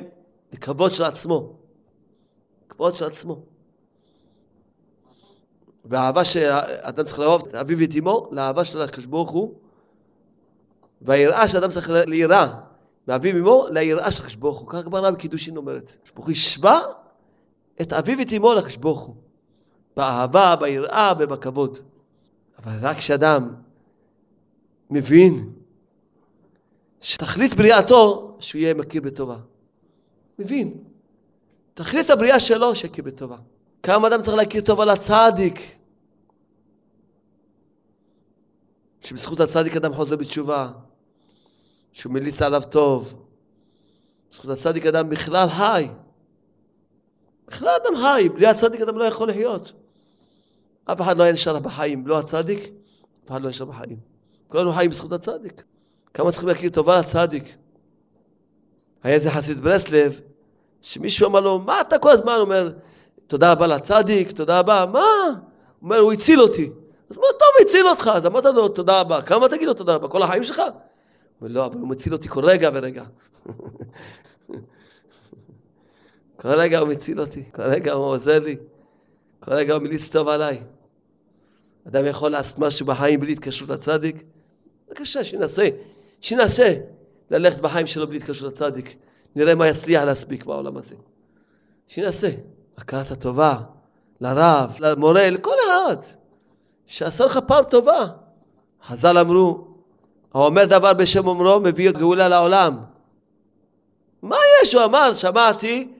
לכבוד של עצמו. כבוד של עצמו. והאהבה שאדם צריך לאהוב את אביו ואת אמו, לאהבה שלו לקדוש ברוך הוא. והיראה שאדם צריך להירא מאביו אמו, ליראה של הקדוש ברוך הוא. כך הגמרא בקידושין אומרת, הקדוש ברוך הוא השווה את אביו ואת אמו לקדוש ברוך הוא, באהבה, ביראה ובכבוד. אבל רק כשאדם מבין שתכלית בריאתו, שהוא יהיה מכיר בטובה. מבין. תכלית הבריאה שלו שיכיר בטובה. כמה אדם צריך להכיר טובה לצדיק, שבזכות הצדיק אדם חוזר בתשובה, שהוא מליץ עליו טוב. בזכות הצדיק אדם בכלל חי. בכלל אדם חי. בלי הצדיק אדם לא יכול לחיות. אף אחד לא היה נשאר בחיים. לא הצדיק, אף אחד לא נשאר בחיים. כולנו חיים בזכות הצדיק. כמה צריכים להכיר טובה לצדיק? היה איזה חסיד ברסלב, שמישהו אמר לו, מה אתה כל הזמן אומר? תודה רבה לצדיק, תודה רבה, מה? הוא אומר, הוא הציל אותי. אז מה טוב, הציל אותך. אז אמרת לו, תודה רבה. כמה תגיד לו תודה רבה? כל החיים שלך? לא, אבל הוא מציל אותי כל רגע ורגע. כל רגע הוא מציל אותי, כל רגע הוא עוזר לי, כל רגע הוא מליץ טוב עליי. אדם יכול לעשות משהו בחיים בלי התקשרות לצדיק? בבקשה, שינסה ללכת בחיים שלו בלי התקשרות לצדיק. נראה מה יצליח להספיק בעולם הזה. שינסה. הכרת הטובה, לרב, למורה, לכל אחד, שעשה לך פעם טובה. חז"ל אמרו, האומר דבר בשם אומרו, מביא גאולה לעולם. מה יש? הוא אמר, שמעתי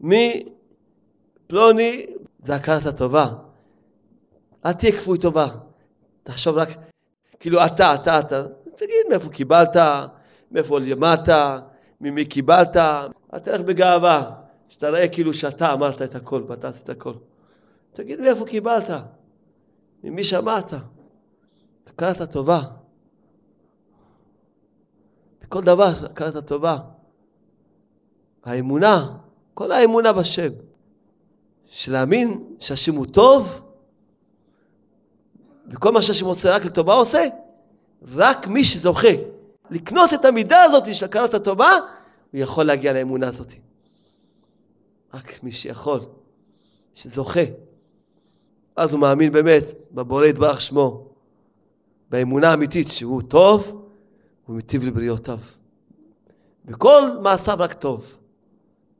מפלוני, זה הכרת הטובה. אל תהיה כפוי טובה. תחשוב רק, כאילו אתה, תגיד מאיפה קיבלת, מאיפה למדת, ממי קיבלת, אתה הלך בגאווה, שתראה כאילו שאתה אמרת את הכל, ואתה עשית הכל. תגיד מאיפה קיבלת, ממי שמעת, הכרת טובה. בכל דבר הכרת טובה. האמונה, כל האמונה בשם. שלהאמין שהשם הוא טוב, וכל מה שהשם עושה רק לטובה עושה, רק מי שזוכה לקנות את המידה הזאת של הכרת הטובה, הוא יכול להגיע לאמונה הזאת. רק מי שיכול, שזוכה. אז הוא מאמין באמת בבורא יתברך שמו, באמונה האמיתית שהוא טוב, הוא מיטיב לבריאותיו. וכל מעשיו רק טוב.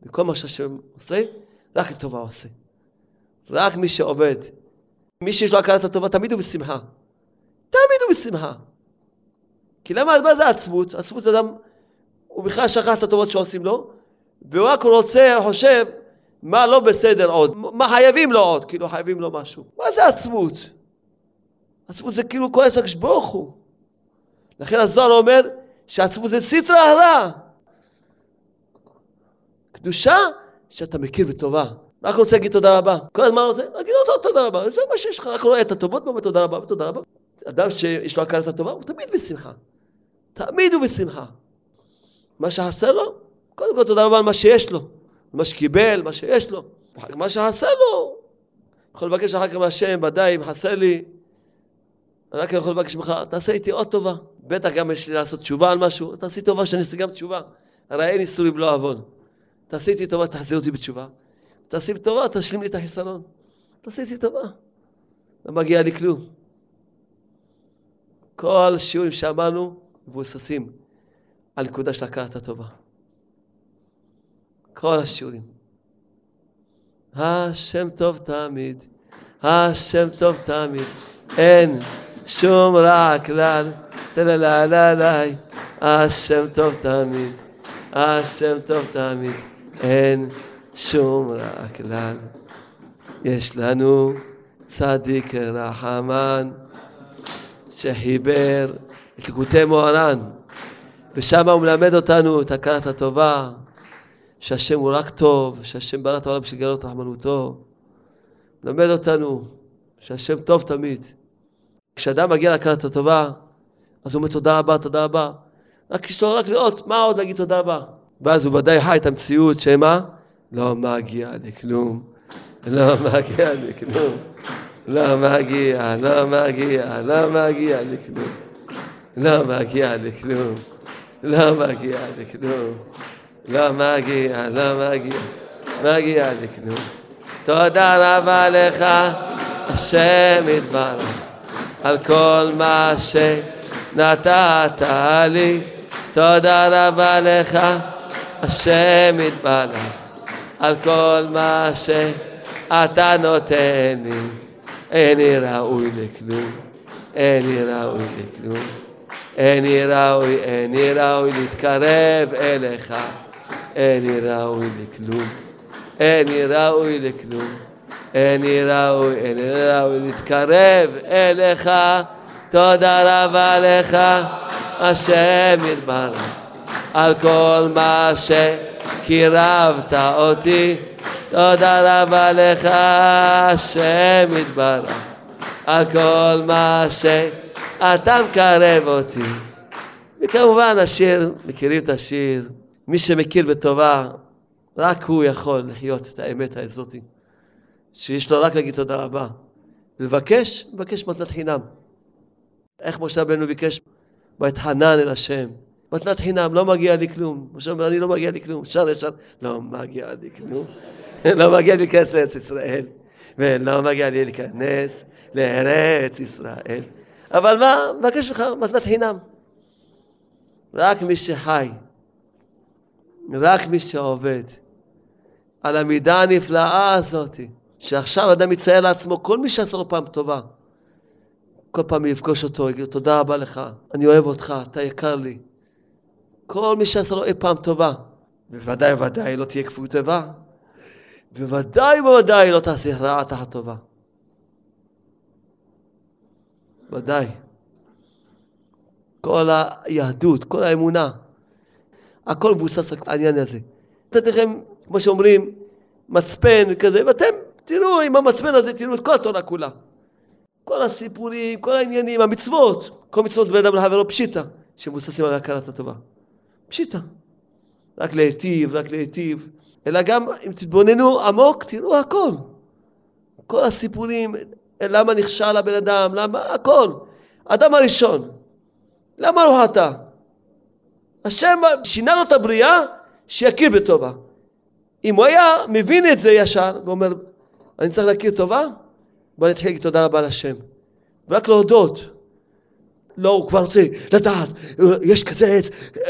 וכל מה שהשם עושה, רק לטובה עושה. רק מי שעובד, מי שיש לו הכרת הטובה, תמיד הוא בשמחה. תמיד הוא בשמחה. כי למה, מה זה עצבות? עצבות אדם, הוא בכלל שכח את הטובות שעושים לו, והוא רק רוצה, חושב, מה לא בסדר עוד, מה חייבים לו עוד, כאילו חייבים לו משהו. מה זה עצבות? עצבות זה כאילו כועס רק שבוכו. לכן הזוהר אומר שעצבות זה סיטרא אחרא. קדושה שאתה מכיר בטובה. רק רוצה להגיד תודה רבה. כל הזמן רוצה, להגיד אותו תודה רבה. זה מה שיש לך, רק רואה את הטובות במה, תודה רבה ותודה רבה. אדם שיש לו הכרת הטובה, הוא תמיד בשמחה. תמיד הוא בשמחה. מה שחסר לו, קודם כל תודה רבה על מה שיש לו. מה שקיבל, מה שיש לו. מה שחסר לו. יכול לבקש אחר כך מהשם, ודאי, אם חסר לי. רק אני יכול לבקש ממך, תעשה איתי עוד טובה. בטח גם יש לי לעשות תשובה על משהו, תעשי טובה שאני אעשה גם תשובה. הרי אין איסורי בלא עוון. תעשי איתי טובה, תחזיר אותי בתשובה. תעשי טובה, תשלים לי את החיסרון. תעשי איתי טובה. לא מגיע לי כלום. כל שיעורים שאמרנו, מבוססים על נקודה של הכרת הטובה. כל השיעורים. השם טוב תמיד, השם טוב תמיד, אין שום רע כלל, תללללי, השם טוב תמיד, השם טוב תמיד, אין שום רע כלל. יש לנו צדיק רחמן, שחיבר את ליקוטי מוהר"ן, ושם הוא מלמד אותנו את הכרת הטובה, שהשם הוא רק טוב, שהשם ברא את העולם בשביל לגלות רחמנותו. מלמד אותנו שהשם טוב תמיד. כשאדם מגיע להכרת הטובה, אז הוא אומר תודה רבה, תודה רבה. רק יש לו רק לראות, מה עוד להגיד תודה רבה? ואז הוא ודאי חי את המציאות, שמה? לא מגיע לכלום. לא מגיע לכלום. לא מגיע, לא מגיע, לא מגיע לכלום. לא מגיע לכלום. לא מגיע לכלום. לא מגיע, לא מגיע. מגיע לכלום. תודה רבה לך, השם יתברך. על כל מה שנתת לי, תודה רבה לך, השם יתברך. על כל מה שאתה נותן לי, איני ראוי לכלום, איני ראוי לכלום, איני ראוי, איני ראוי להתקרב אליך, איני ראוי לכלום, איני ראוי לכלום. איני ראוי, איני ראוי להתקרב אליך, תודה רבה לך, השם יתברך. על כל מה שקירבת אותי, תודה רבה לך, השם יתברך. על כל מה שאתה מקרב אותי. וכמובן השיר, מכירים את השיר, מי שמכיר בטובה, רק הוא יכול לחיות את האמת הזאת. שיש לו רק להגיד תודה רבה. ולבקש, מבקש מתנת חינם. איך משה בנו ביקש? בהתחנן אל השם. מתנת חינם, לא מגיע לי כלום. משה אומר, אני לא מגיע לי כלום. שר, לא מגיע לי כלום. לא מגיע לי להיכנס לארץ ישראל. ולא מגיע לי להיכנס לארץ ישראל. אבל מה? מבקש לך מתנת חינם. רק מי שחי. רק מי שעובד. על המידה הנפלאה הזאת. שעכשיו אדם יצייר לעצמו, כל מי שעשה לו פעם טובה, כל פעם יפגוש אותו, יגיד לו, תודה רבה לך, אני אוהב אותך, אתה יקר לי. כל מי שעשה לו אי פעם טובה, בוודאי לא תהיה כפוי טובה, בוודאי לא תעשה רעה תחת טובה. ודאי. כל היהדות, כל האמונה, הכל מבוסס העניין הזה. נתתי לכם, כמו שאומרים, מצפן כזה, ואתם תראו עם המצפן הזה, תראו את כל התורה כולה. כל הסיפורים, כל העניינים, המצוות, כל מצוות בין אדם לחברו פשיטה, שמבוססים על הכרת הטובה. פשיטה. רק להיטיב, רק להיטיב. אלא גם אם תתבוננו עמוק, תראו הכל. כל הסיפורים, למה נכשל הבן אדם, למה, הכל. אדם הראשון, למה הוא חטא? השם שינה לו את הבריאה שיכיר בטובה. אם הוא היה מבין את זה ישר, ואומר, אני צריך להכיר טובה, בוא נתחיל להגיד תודה רבה לשם. ורק להודות. לא, הוא כבר רוצה לדעת, יש כזה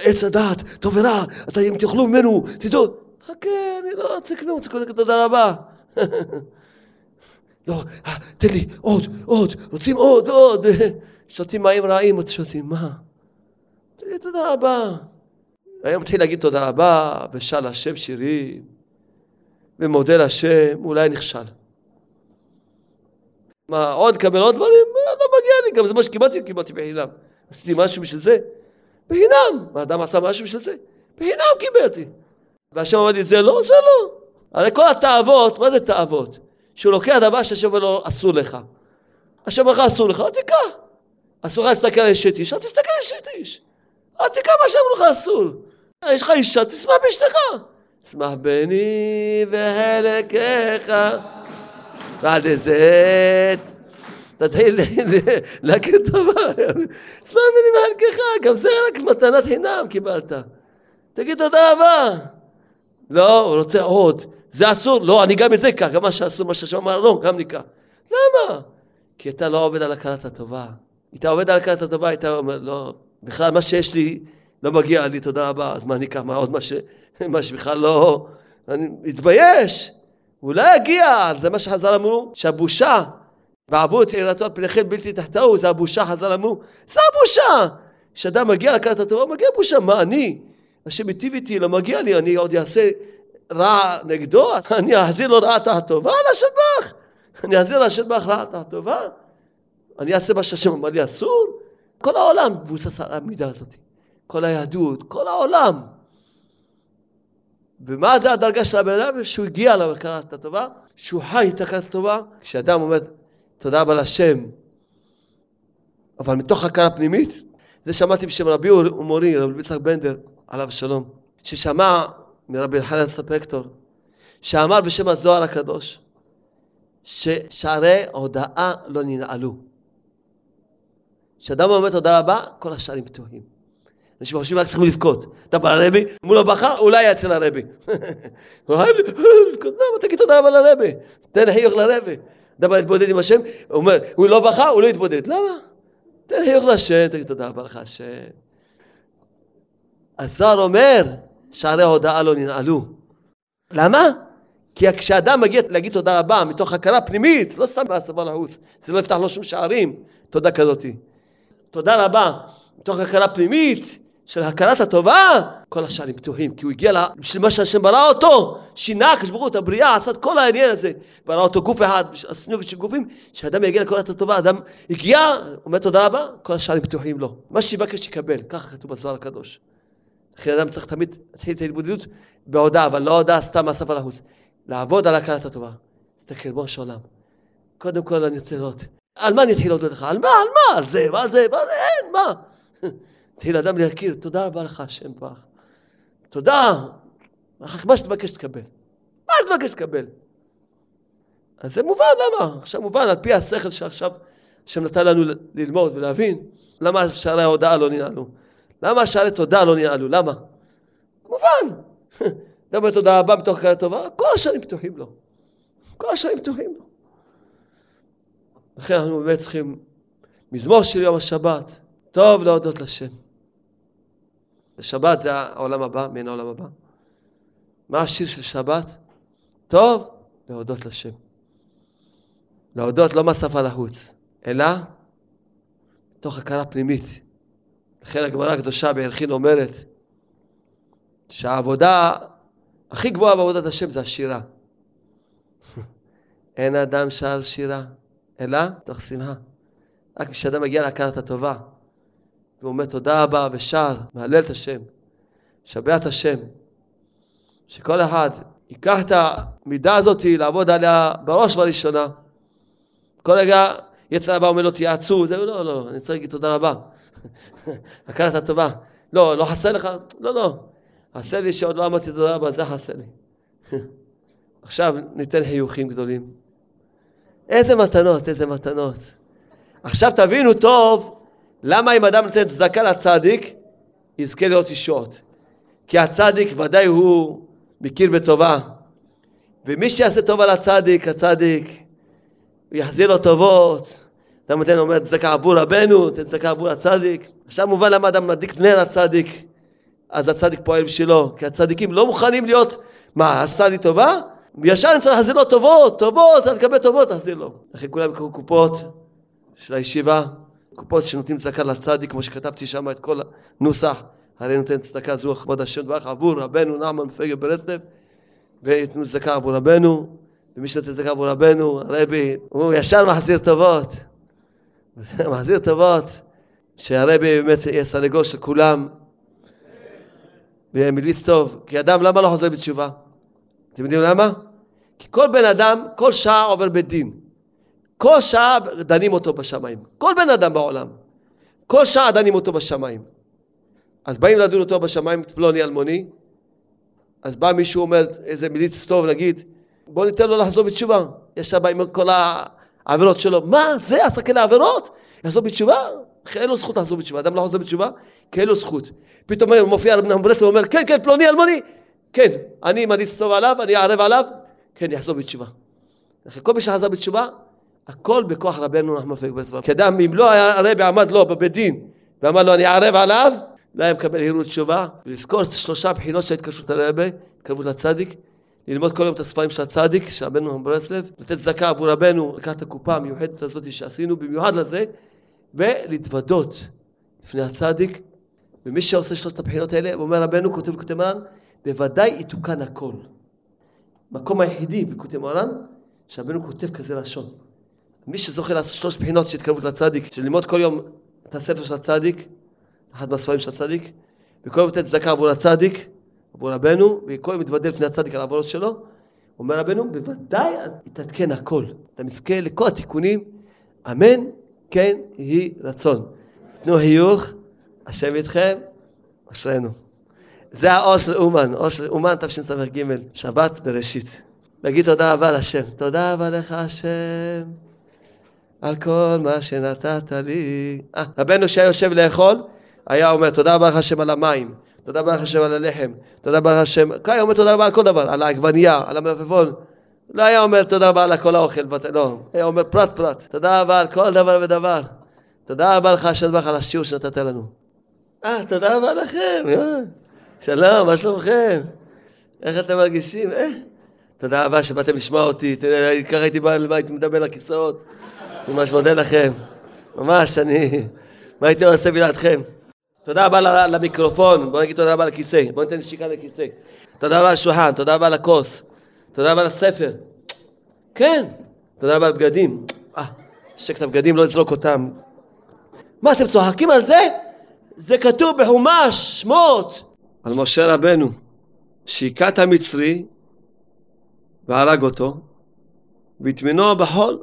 עץ לדעת, טוב ורע, אם תאכלו ממנו, תדעו, חכה, אני לא רוצה כלום, צריך להגיד תודה רבה. לא, תן לי עוד, רוצים עוד. שותים מים רעים, שותים, מה? תגיד תודה רבה. היום מתחיל להגיד תודה רבה, ושאל השם שירים, ומודה לשם, אולי נכשל. מה, עוד קבל עוד דברים? לא מגיע לי, גם זה מה שקיבלתי בחינם. עשיתי משהו בשביל זה? בחינם. האדם עשה משהו בשביל זה? בחינם קיבלתי. והשם אמר לי, זה לא. הרי כל התאוות, מה זה תאוות? שהוא לוקח דבר שהשם אומר לו, אסור לך. השם אומר לך, אסור לך, תיקח. אסור לך להסתכל על אשת איש, אל תסתכל על אשת איש. אל תיקח מה שאמרו לך אסור. יש לך אישה, תשמח באשתך. תשמח בני והלקך. ועד איזה... תתחיל להכיר טובה. תשמח בני והלקך, גם זה רק מתנת חינם קיבלת. תגיד תודה רבה. לא, הוא רוצה עוד. זה אסור, לא, אני גם את זה אקח, גם מה שאסור, מה שהשם אמר, לא, גם ניקח. למה? כי אתה לא עובד על הכרת הטובה. אתה עובד על הכרת הטובה, אתה אומר, לא, בכלל מה שיש לי, לא מגיע לי, תודה רבה, אז מה ניקח, מה עוד, מה שבכלל לא, אני מתבייש. אולי יגיע, זה מה שחז"ל אמרו, שהבושה, ועבור את יראתו על פניכם בלתי תחתהו, זה הבושה, חז"ל אמרו, זה הבושה. כשאדם מגיע לכרת הטובה, מגיע בושה, מה אני? השם מיטיב איתי, לא מגיע לי, אני עוד אעשה רע נגדו, אני אעזיר לו רעת הטובה על השבח, אני אעזיר לשבח רעת הטובה, אני אעשה מה שהשם אמר לי אסור, כל העולם מבוסס על המידה הזאת, כל היהדות, כל העולם. ומה זה הדרגה של הבן אדם? שהוא הגיע להכרת הטובה, שהוא חי את הכרת הטובה, כשאדם אומר תודה רבה לשם, אבל מתוך הכרה פנימית, זה שמעתי בשם רבי ומורי, רבי tzach בender, עליו שלום, ששמע מרבי נחמן ספקטור, שאמר בשם הזוהר הקדוש, ששערי הודאה לא ננעלו. כשאדם אומר תודה רבה, כל השערים פתוחים. אנשים חושבים רק צריכים לבכות. אתה בא לרבי, מול הבחר, אולי יצא לרבי. הוא חייב לבכות, למה תגיד תודה רבה לרבי? תן חיוך לרבי. אתה בא להתבודד עם השם, הוא אומר, הוא לא בחר, הוא לא יתבודד. למה? תן חיוך לשם, תגיד תודה רבה לך השם. הזוהר אומר, שערי ההודעה לא ננעלו. למה? כי כשאדם מגיע להגיד תודה רבה מתוך הכרה פנימית, לא סתם מהסבל החוץ, זה לא יפתח לו שום שערים, תודה כזאת. תודה רבה מתוך הכרה פנימית של הכרת הטובה, כל השערים פתוחים, כי הוא הגיע בשביל מה שהשם ברא אותו, שינה כשברו את הבריאה, עשה את כל העניין הזה, ברא אותו גוף אחד, עשינו גופים, כשאדם יגיע לכרת הטובה, אדם הגיע, אומר תודה רבה, כל השערים פתוחים לו. מה שיבקש יקבל, ככה כתוב בזוהר הקדוש. לכן אדם צריך תמיד להתחיל את ההתבודדות בהודעה, אבל לא הודעה סתם מהשפה לחוץ. לעבוד על הכרת הטובה. תסתכל בו שעולם. קודם כל אני רוצה לראות. על מה אני אתחיל להודות לך? על מה? על זה? אין, מה? תתחיל אדם להכיר, תודה רבה לך, השם פח. תודה. מה שתבקש תקבל? אז זה מובן, למה? עכשיו מובן, על פי השכל שעכשיו השם נתן לנו ללמוד ולהבין, למה שערי ההודעה לא ננעלו. למה שערי תודה לא נעלו? למה? כמובן. למה תודה הבאה מתוך הכרת טובה? כל השערים פתוחים לו. לכן אנחנו באמת צריכים מזמור של יום השבת. טוב להודות לשם. השבת זה העולם הבא, מעין העולם הבא. מה השיר של שבת? טוב להודות לשם. להודות לא מהשפה לחוץ, אלא מתוך הכרה פנימית. לכן הגמרא הקדושה בערכין אומרת שהעבודה הכי גבוהה בעבודת השם זה השירה. אין אדם שר שירה, אלא תוך שמחה. רק כשאדם מגיע להכרת הטובה, והוא אומר תודה הבאה ושר, מעלל את השם, שבע את השם, שכל אחד ייקח את המידה הזאת לעבוד עליה בראש ובראשונה. כל רגע יצא הבא אומר לו תיעצו, זהו, לא, לא, אני צריך להגיד תודה רבה. הכאן אתה טובה. לא, לא חסר לך? לא, לא. חסר לי שעוד לא אמרתי תודה רבה, זה חסר לי. עכשיו ניתן חיוכים גדולים. איזה מתנות, איזה מתנות. עכשיו תבינו טוב, למה אם אדם נותן צדקה לצדיק, יזכה להיות אישות. כי הצדיק ודאי הוא מכיר בטובה. ומי שיעשה טובה לצדיק, הצדיק, הוא יחזיר לו טובות. אדם נותן אומר, צדקה עבור רבנו, תן צדקה עבור הצדיק. עכשיו מובן למה אדם מדליק נר הצדיק, אז הצדיק פועל בשבילו. כי הצדיקים לא מוכנים להיות, מה, עשה לי טובה? ישר אני צריך להחזיר לו טובות, טובות, אני אקבל טובות, להחזיר לו. לכן כולם יקרו קופות של הישיבה, קופות שנותנים צדקה לצדיק, כמו שכתבתי שם את כל הנוסח, הרי נותן צדקה זו, כבוד השם דברך, עבור רבנו, נחמן מפגר ברצלב, ויתנו צדקה עבור רבנו, ומי שנותן צדקה עבור רבנו, הרבי, הוא ישר מחזיר טובות, מחזיר טובות, שהרבי באמת יהיה סנגור של כולם, ויהיה מיליץ טוב, כי אדם למה לא חוזר בתשובה? אתם יודעים למה? כי כל בן אדם, כל שעה עובר בדין. כל שעה דנים אותו בשמיים. כל בן אדם בעולם. כל שעה דנים אותו בשמיים. אז באים לדון אותו בשמיים, פלוני אלמוני. אז בא מישהו אומר, איזה מיליץ טוב, נגיד, בוא ניתן לו לחזור בתשובה. ישר באים עם כל העבירות שלו. מה? זה עסקה לעבירות? לחזור בתשובה? כי אין לו זכות לחזור בתשובה. אדם לא חוזר בתשובה, כי אין לו זכות. פתאום הוא מופיע רבי נחמן ברסלב ואומר, כן, כן, פלוני אלמוני. כן, אני מליץ טוב עליו, אני אערב עליו, כן, יחזור בתשובה. לכן כל מי שחזר בתשובה, הכל בכוח רבנו נחמן ברסלב. כי אדם, אם לא היה הרבי עמד לו בבית דין, ואמר לו, אני אערב עליו, לא היה מקבל הירות תשובה, ולזכור את 3 בחינות של התקשרות לרבי, התקרבות לצדיק, ללמוד כל יום את הספרים של הצדיק, של רבנו נחמן ברסלב, לתת צדקה עבור רבנו, לקחת הקופה המיוחדת הזאת שעשינו, במיוחד לזה, ולהתוודות לפני הצדיק. ומי שעושה 3 הבחינות האלה, אומר רבנו, כותב לקוטי מרן, בוודאי יתוקן הכל. מקום היחידי בליקוטי מוהר"ן, שהבנו כותב כזה לשון. מי שזוכה לעשות 3 בחינות של התקרבות לצדיק, של ללמוד כל יום את הספר של הצדיק, אחד מהספרים של הצדיק, וכל יום לתת צדקה עבור הצדיק, עבור רבנו, וכל יום מתוודה לפני הצדיק על העבודות שלו, אומר רבנו, בוודאי יתעדכן הכל. אתה מזכה לכל התיקונים, אמן, כן, יהי רצון. תנו חיוך, השם איתכם, אשרנו. זה האור של אומן, אור של אומן תשס"ג, שבת בראשית. להגיד תודה רבה להשם, תודה רבה לך השם, על כל מה שנתת לי. רבנו שהיה יושב לאכול, היה אומר תודה רבה לך השם על המים, תודה רבה לך השם על הלחם, תודה רבה לך השם, היה אומר תודה רבה על כל דבר, על העגבנייה, על המלפפון. לא היה אומר תודה רבה על כל האוכל, לא, היה אומר פרט פרט, תודה רבה על כל דבר ודבר, תודה רבה לך השם על השיעור שנתת לנו. תודה רבה לכם, שלום, מה שלומכם? איך אתם מרגישים? תודה רבה שבאתם לשמוע אותי, ככה הייתי בא לבית מדבר לכיסאות, ממש מודה לכם, ממש, מה הייתי עושה בלעדכם? תודה רבה למיקרופון, בוא נגיד תודה רבה לכיסא, בוא ניתן נשיקה לכיסא, תודה רבה לשולחן, תודה רבה לכוס, תודה רבה לספר, כן, תודה רבה לבגדים, שקט הבגדים, לא לזרוק אותם. מה, אתם צוחקים על זה? זה כתוב בחומש, שמות. על משה רבנו, שהיכה את המצרי והרג אותו, והטמינו בחול.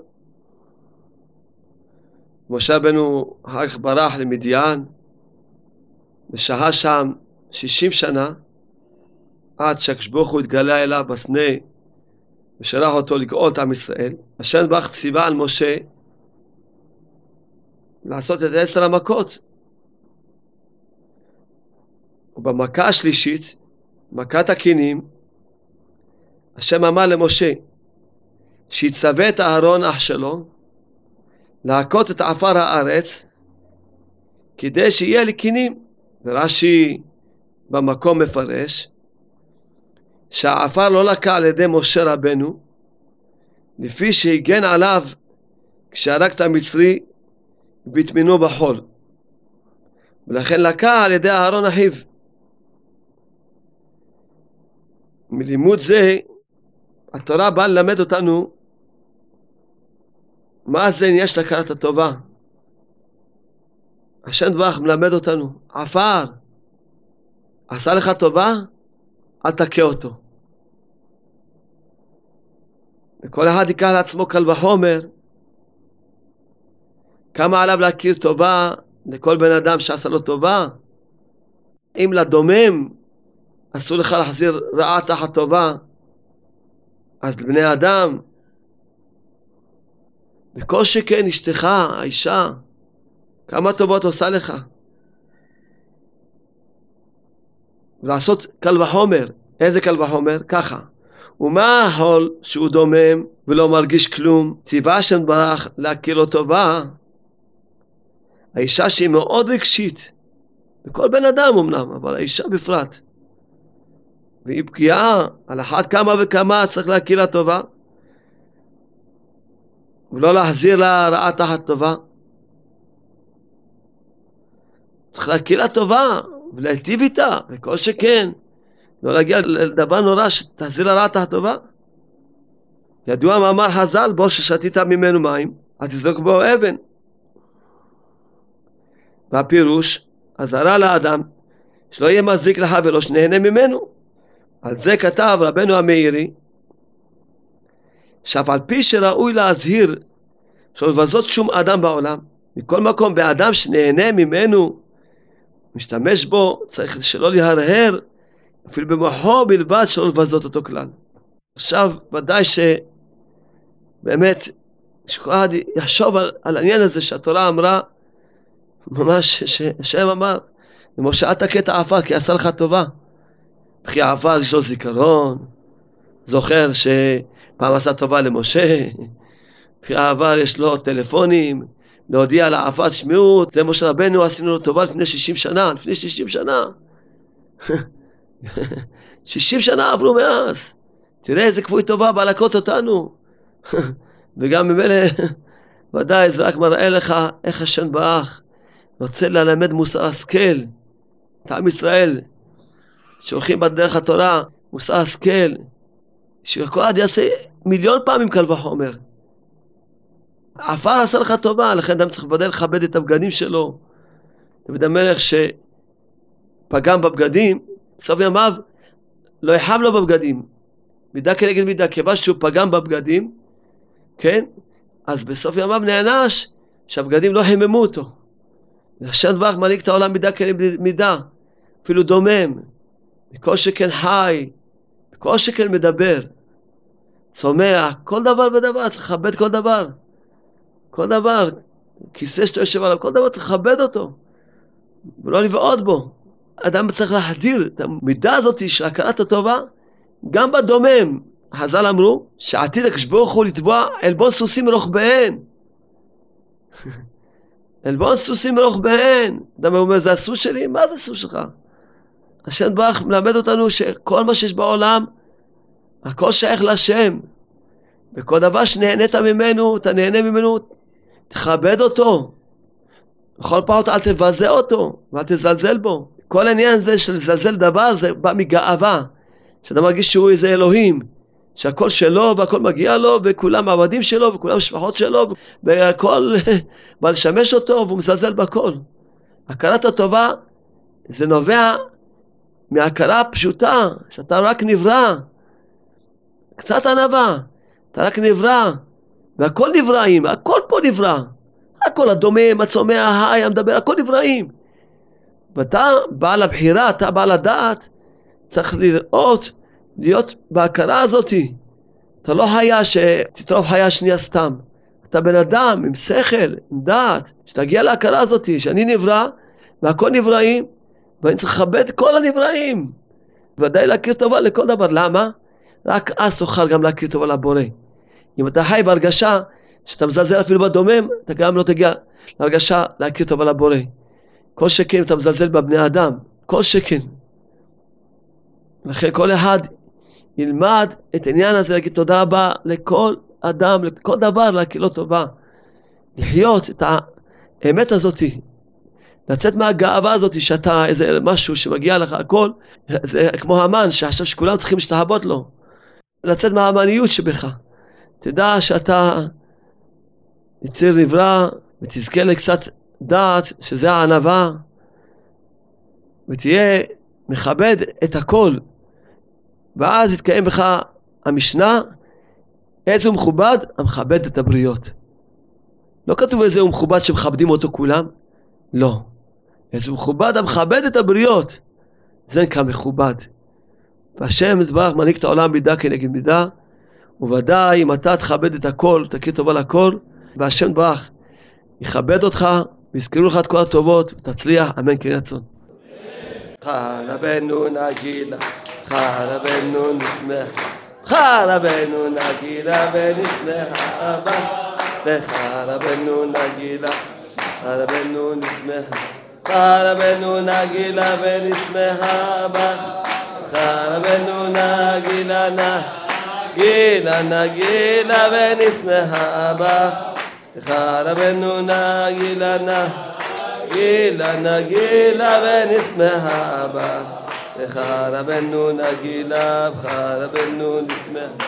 משה רבנו אחר כך ברח למדיין, ושהה שם 60 שנה, עד שהקדוש ברוך הוא התגלה אליו בסנה, ושלח אותו לגאול את עם ישראל. השם ברוך ציווה על משה לעשות את 10 המכות. ובמכה השלישית, מכת הכינים, השם אמר למשה, שיצווה את אהרון אח שלו, להכות את עפר הארץ, כדי שיהיה לכינים. ורש"י במקום מפרש, שהעפר לא לקה על ידי משה רבנו, לפי שהגן עליו, כשהרג את המצרי, והטמינו בחול. ולכן לקה על ידי אהרון אחיו. מלימוד זה, התורה באה ללמד אותנו מה זה יש להכרת הטובה. השם דבח מלמד אותנו, עפר, עשה לך טובה, אל תכה אותו. וכל אחד יקרא לעצמו קל וחומר, כמה עליו להכיר טובה לכל בן אדם שעשה לו טובה? אם לדומם אסור לך להחזיר רעה תחת טובה, אז לבני אדם, וכל שכן אשתך, האישה, כמה טובות עושה לך? ולעשות קל וחומר, איזה קל וחומר? ככה. ומה החול שהוא דומם ולא מרגיש כלום? ציווה שנברח להכיר לו טובה. האישה שהיא מאוד רגשית, בכל בן אדם אמנם, אבל האישה בפרט, והיא פגיעה, על אחת כמה וכמה צריך להכיר לה טובה, ולא להחזיר לה רעה תחת טובה. צריך להכיר לה טובה, ולהטיב איתה, וכל שכן, לא להגיע לדבר נורא שתחזיר לה רעה תחת טובה. ידוע מאמר חז"ל, בו ששתית ממנו מים, אז תזרוק בו אבן. והפירוש, הזרה לאדם, שלא יהיה מזיק לחברו, שנהנה ממנו. על זה כתב רבנו המאירי, שאף על פי שראוי להזהיר, שלא לבזות שום אדם בעולם, מכל מקום, באדם שנהנה ממנו, משתמש בו, צריך שלא להרהר, אפילו במוחו בלבד, שלא לבזות אותו כלל. עכשיו, ודאי שבאמת, שכל אחד יחשוב על העניין הזה, שהתורה אמרה, ממש שהשם אמר למשה, אתה קטע עפר כי עשה לך טובה, וכי העפר יש לו זיכרון, זוכר שפעם עשה טובה למשה, וכי העפר יש לו טלפונים להודיע לעפר, תשמעו, זה משה רבנו, עשינו לו טובה לפני 60 שנה, לפני 60 שנה 60 שנה עברו מאז, תראה איזה כפוי טובה בא לקוט אותנו. וגם ממילא ודאי זה רק מראה לך איך השם באח רוצה ללמד מוסר השכל, את עם ישראל, שהולכים בדרך התורה, מוסר השכל, שכל עד יעשה מיליון פעמים קל וחומר. עפר עשה לך טובה, לכן אדם צריך לבדל לכבד את הבגדים שלו. דוד המלך שפגם בבגדים, סוף ימיו, לא יחם לו בבגדים. מידה כנגד מידה, כיוון שהוא פגם בבגדים, כן? אז בסוף ימיו נענש, שהבגדים לא חיממו אותו. השם דבח מנהיג את העולם מידה כנגד מידה, אפילו דומם, מכל שכן חי, מכל שכן מדבר, צומח, כל דבר ודבר, צריך לכבד כל דבר, כל דבר, כיסא שאתה יושב עליו, כל דבר צריך לכבד אותו, ולא לבעוד בו. אדם צריך להחדיר את המידה הזאת של הכרת הטובה, גם בדומם. חז"ל אמרו שעתיד הקשבוך הוא לטבוע עלבון סוסים רוחביהן. עלבון סוסים רוחביהן. אדם אומר, זה הסוס שלי? מה זה הסוס שלך? השם בח מלמד אותנו שכל מה שיש בעולם, הכל שייך להשם. וכל דבר שנהנית ממנו, אתה נהנה ממנו, תכבד אותו. בכל פעם אל תבזה אותו, ואל תזלזל בו. כל העניין הזה של לזלזל דבר, זה בא מגאווה. שאתה מרגיש שהוא איזה אלוהים, שהכל שלו והכל מגיע לו, וכולם עבדים שלו וכולם שפחות שלו, והכל בא לשמש אותו והוא מזלזל בכל. הכרת הטובה זה נובע מהכרה פשוטה, שאתה רק נברא, קצת ענווה, אתה רק נברא, והכל נבראים, הכל פה נברא, הכל הדומם, הצומח, החי, המדבר, הכל נבראים. ואתה בעל הבחירה, אתה בעל הדעת, צריך לראות, להיות בהכרה הזאת. אתה לא חיה שתטרוף חיה שנייה סתם. אתה בן אדם עם שכל, עם דעת, שתגיע להכרה הזאת, שאני נברא, והכל נבראים, ואני צריך לכבד כל הנבראים. ודאי להכיר טובה לכל דבר. למה? רק אז תוכל גם להכיר טובה לבורא. אם אתה חי בהרגשה שאתה מזלזל אפילו בדומם, אתה גם לא תגיע להרגשה להכיר טובה לבורא. כל שכן אתה מזלזל בבני אדם, כל שכן. לכן כל אחד ילמד את העניין הזה, להגיד תודה רבה לכל אדם, לכל דבר, להכיר לו טובה. לחיות את האמת הזאת, לצאת מהגאווה הזאת, שאתה איזה משהו שמגיע לך הכל, זה כמו המן, שעכשיו שכולם צריכים להשתחוות לו. לצאת מהאמניות שבך. תדע שאתה יציר נברא, ותזכה לקצת דעת שזה הענווה, ותהיה מכבד את הכל, ואז יתקיים בך המשנה, איזה הוא מכובד? המכבד את הבריות. לא כתוב איזה הוא מכובד שמכבדים אותו כולם, לא. איזה הוא מכובד? המכבד את הבריות. זה נקרא מכובד. והשם יתברך מנהיג את העולם מידה כנגד מידה, וודאי אם אתה תכבד את הכל, תכיר טובה לכל, והשם יתברך יכבד אותך, ויזכרו לך את כל הטובות, ותצליח, אמן כן יהי רצון. חרבנו נגילה, חרבנו נשמחה, חרבנו נגילה ונשמחה אבא, וחרבנו נגילה, חרבנו נשמחה, חרבנו נגילה ונשמחה אבא, חרבנו נגילה נגילה ונשמחה אבא, חרבנו נגילה נגילה ונשמחה אבא, חרבנו נגילה חרבנו נשמחה,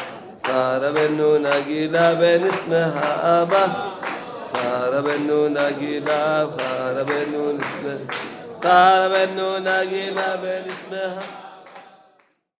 חרבנו נגילה ונשמחה אבא, חרבנו נגילה חרבנו נשמחה, חרבנו נגילה ונשמחה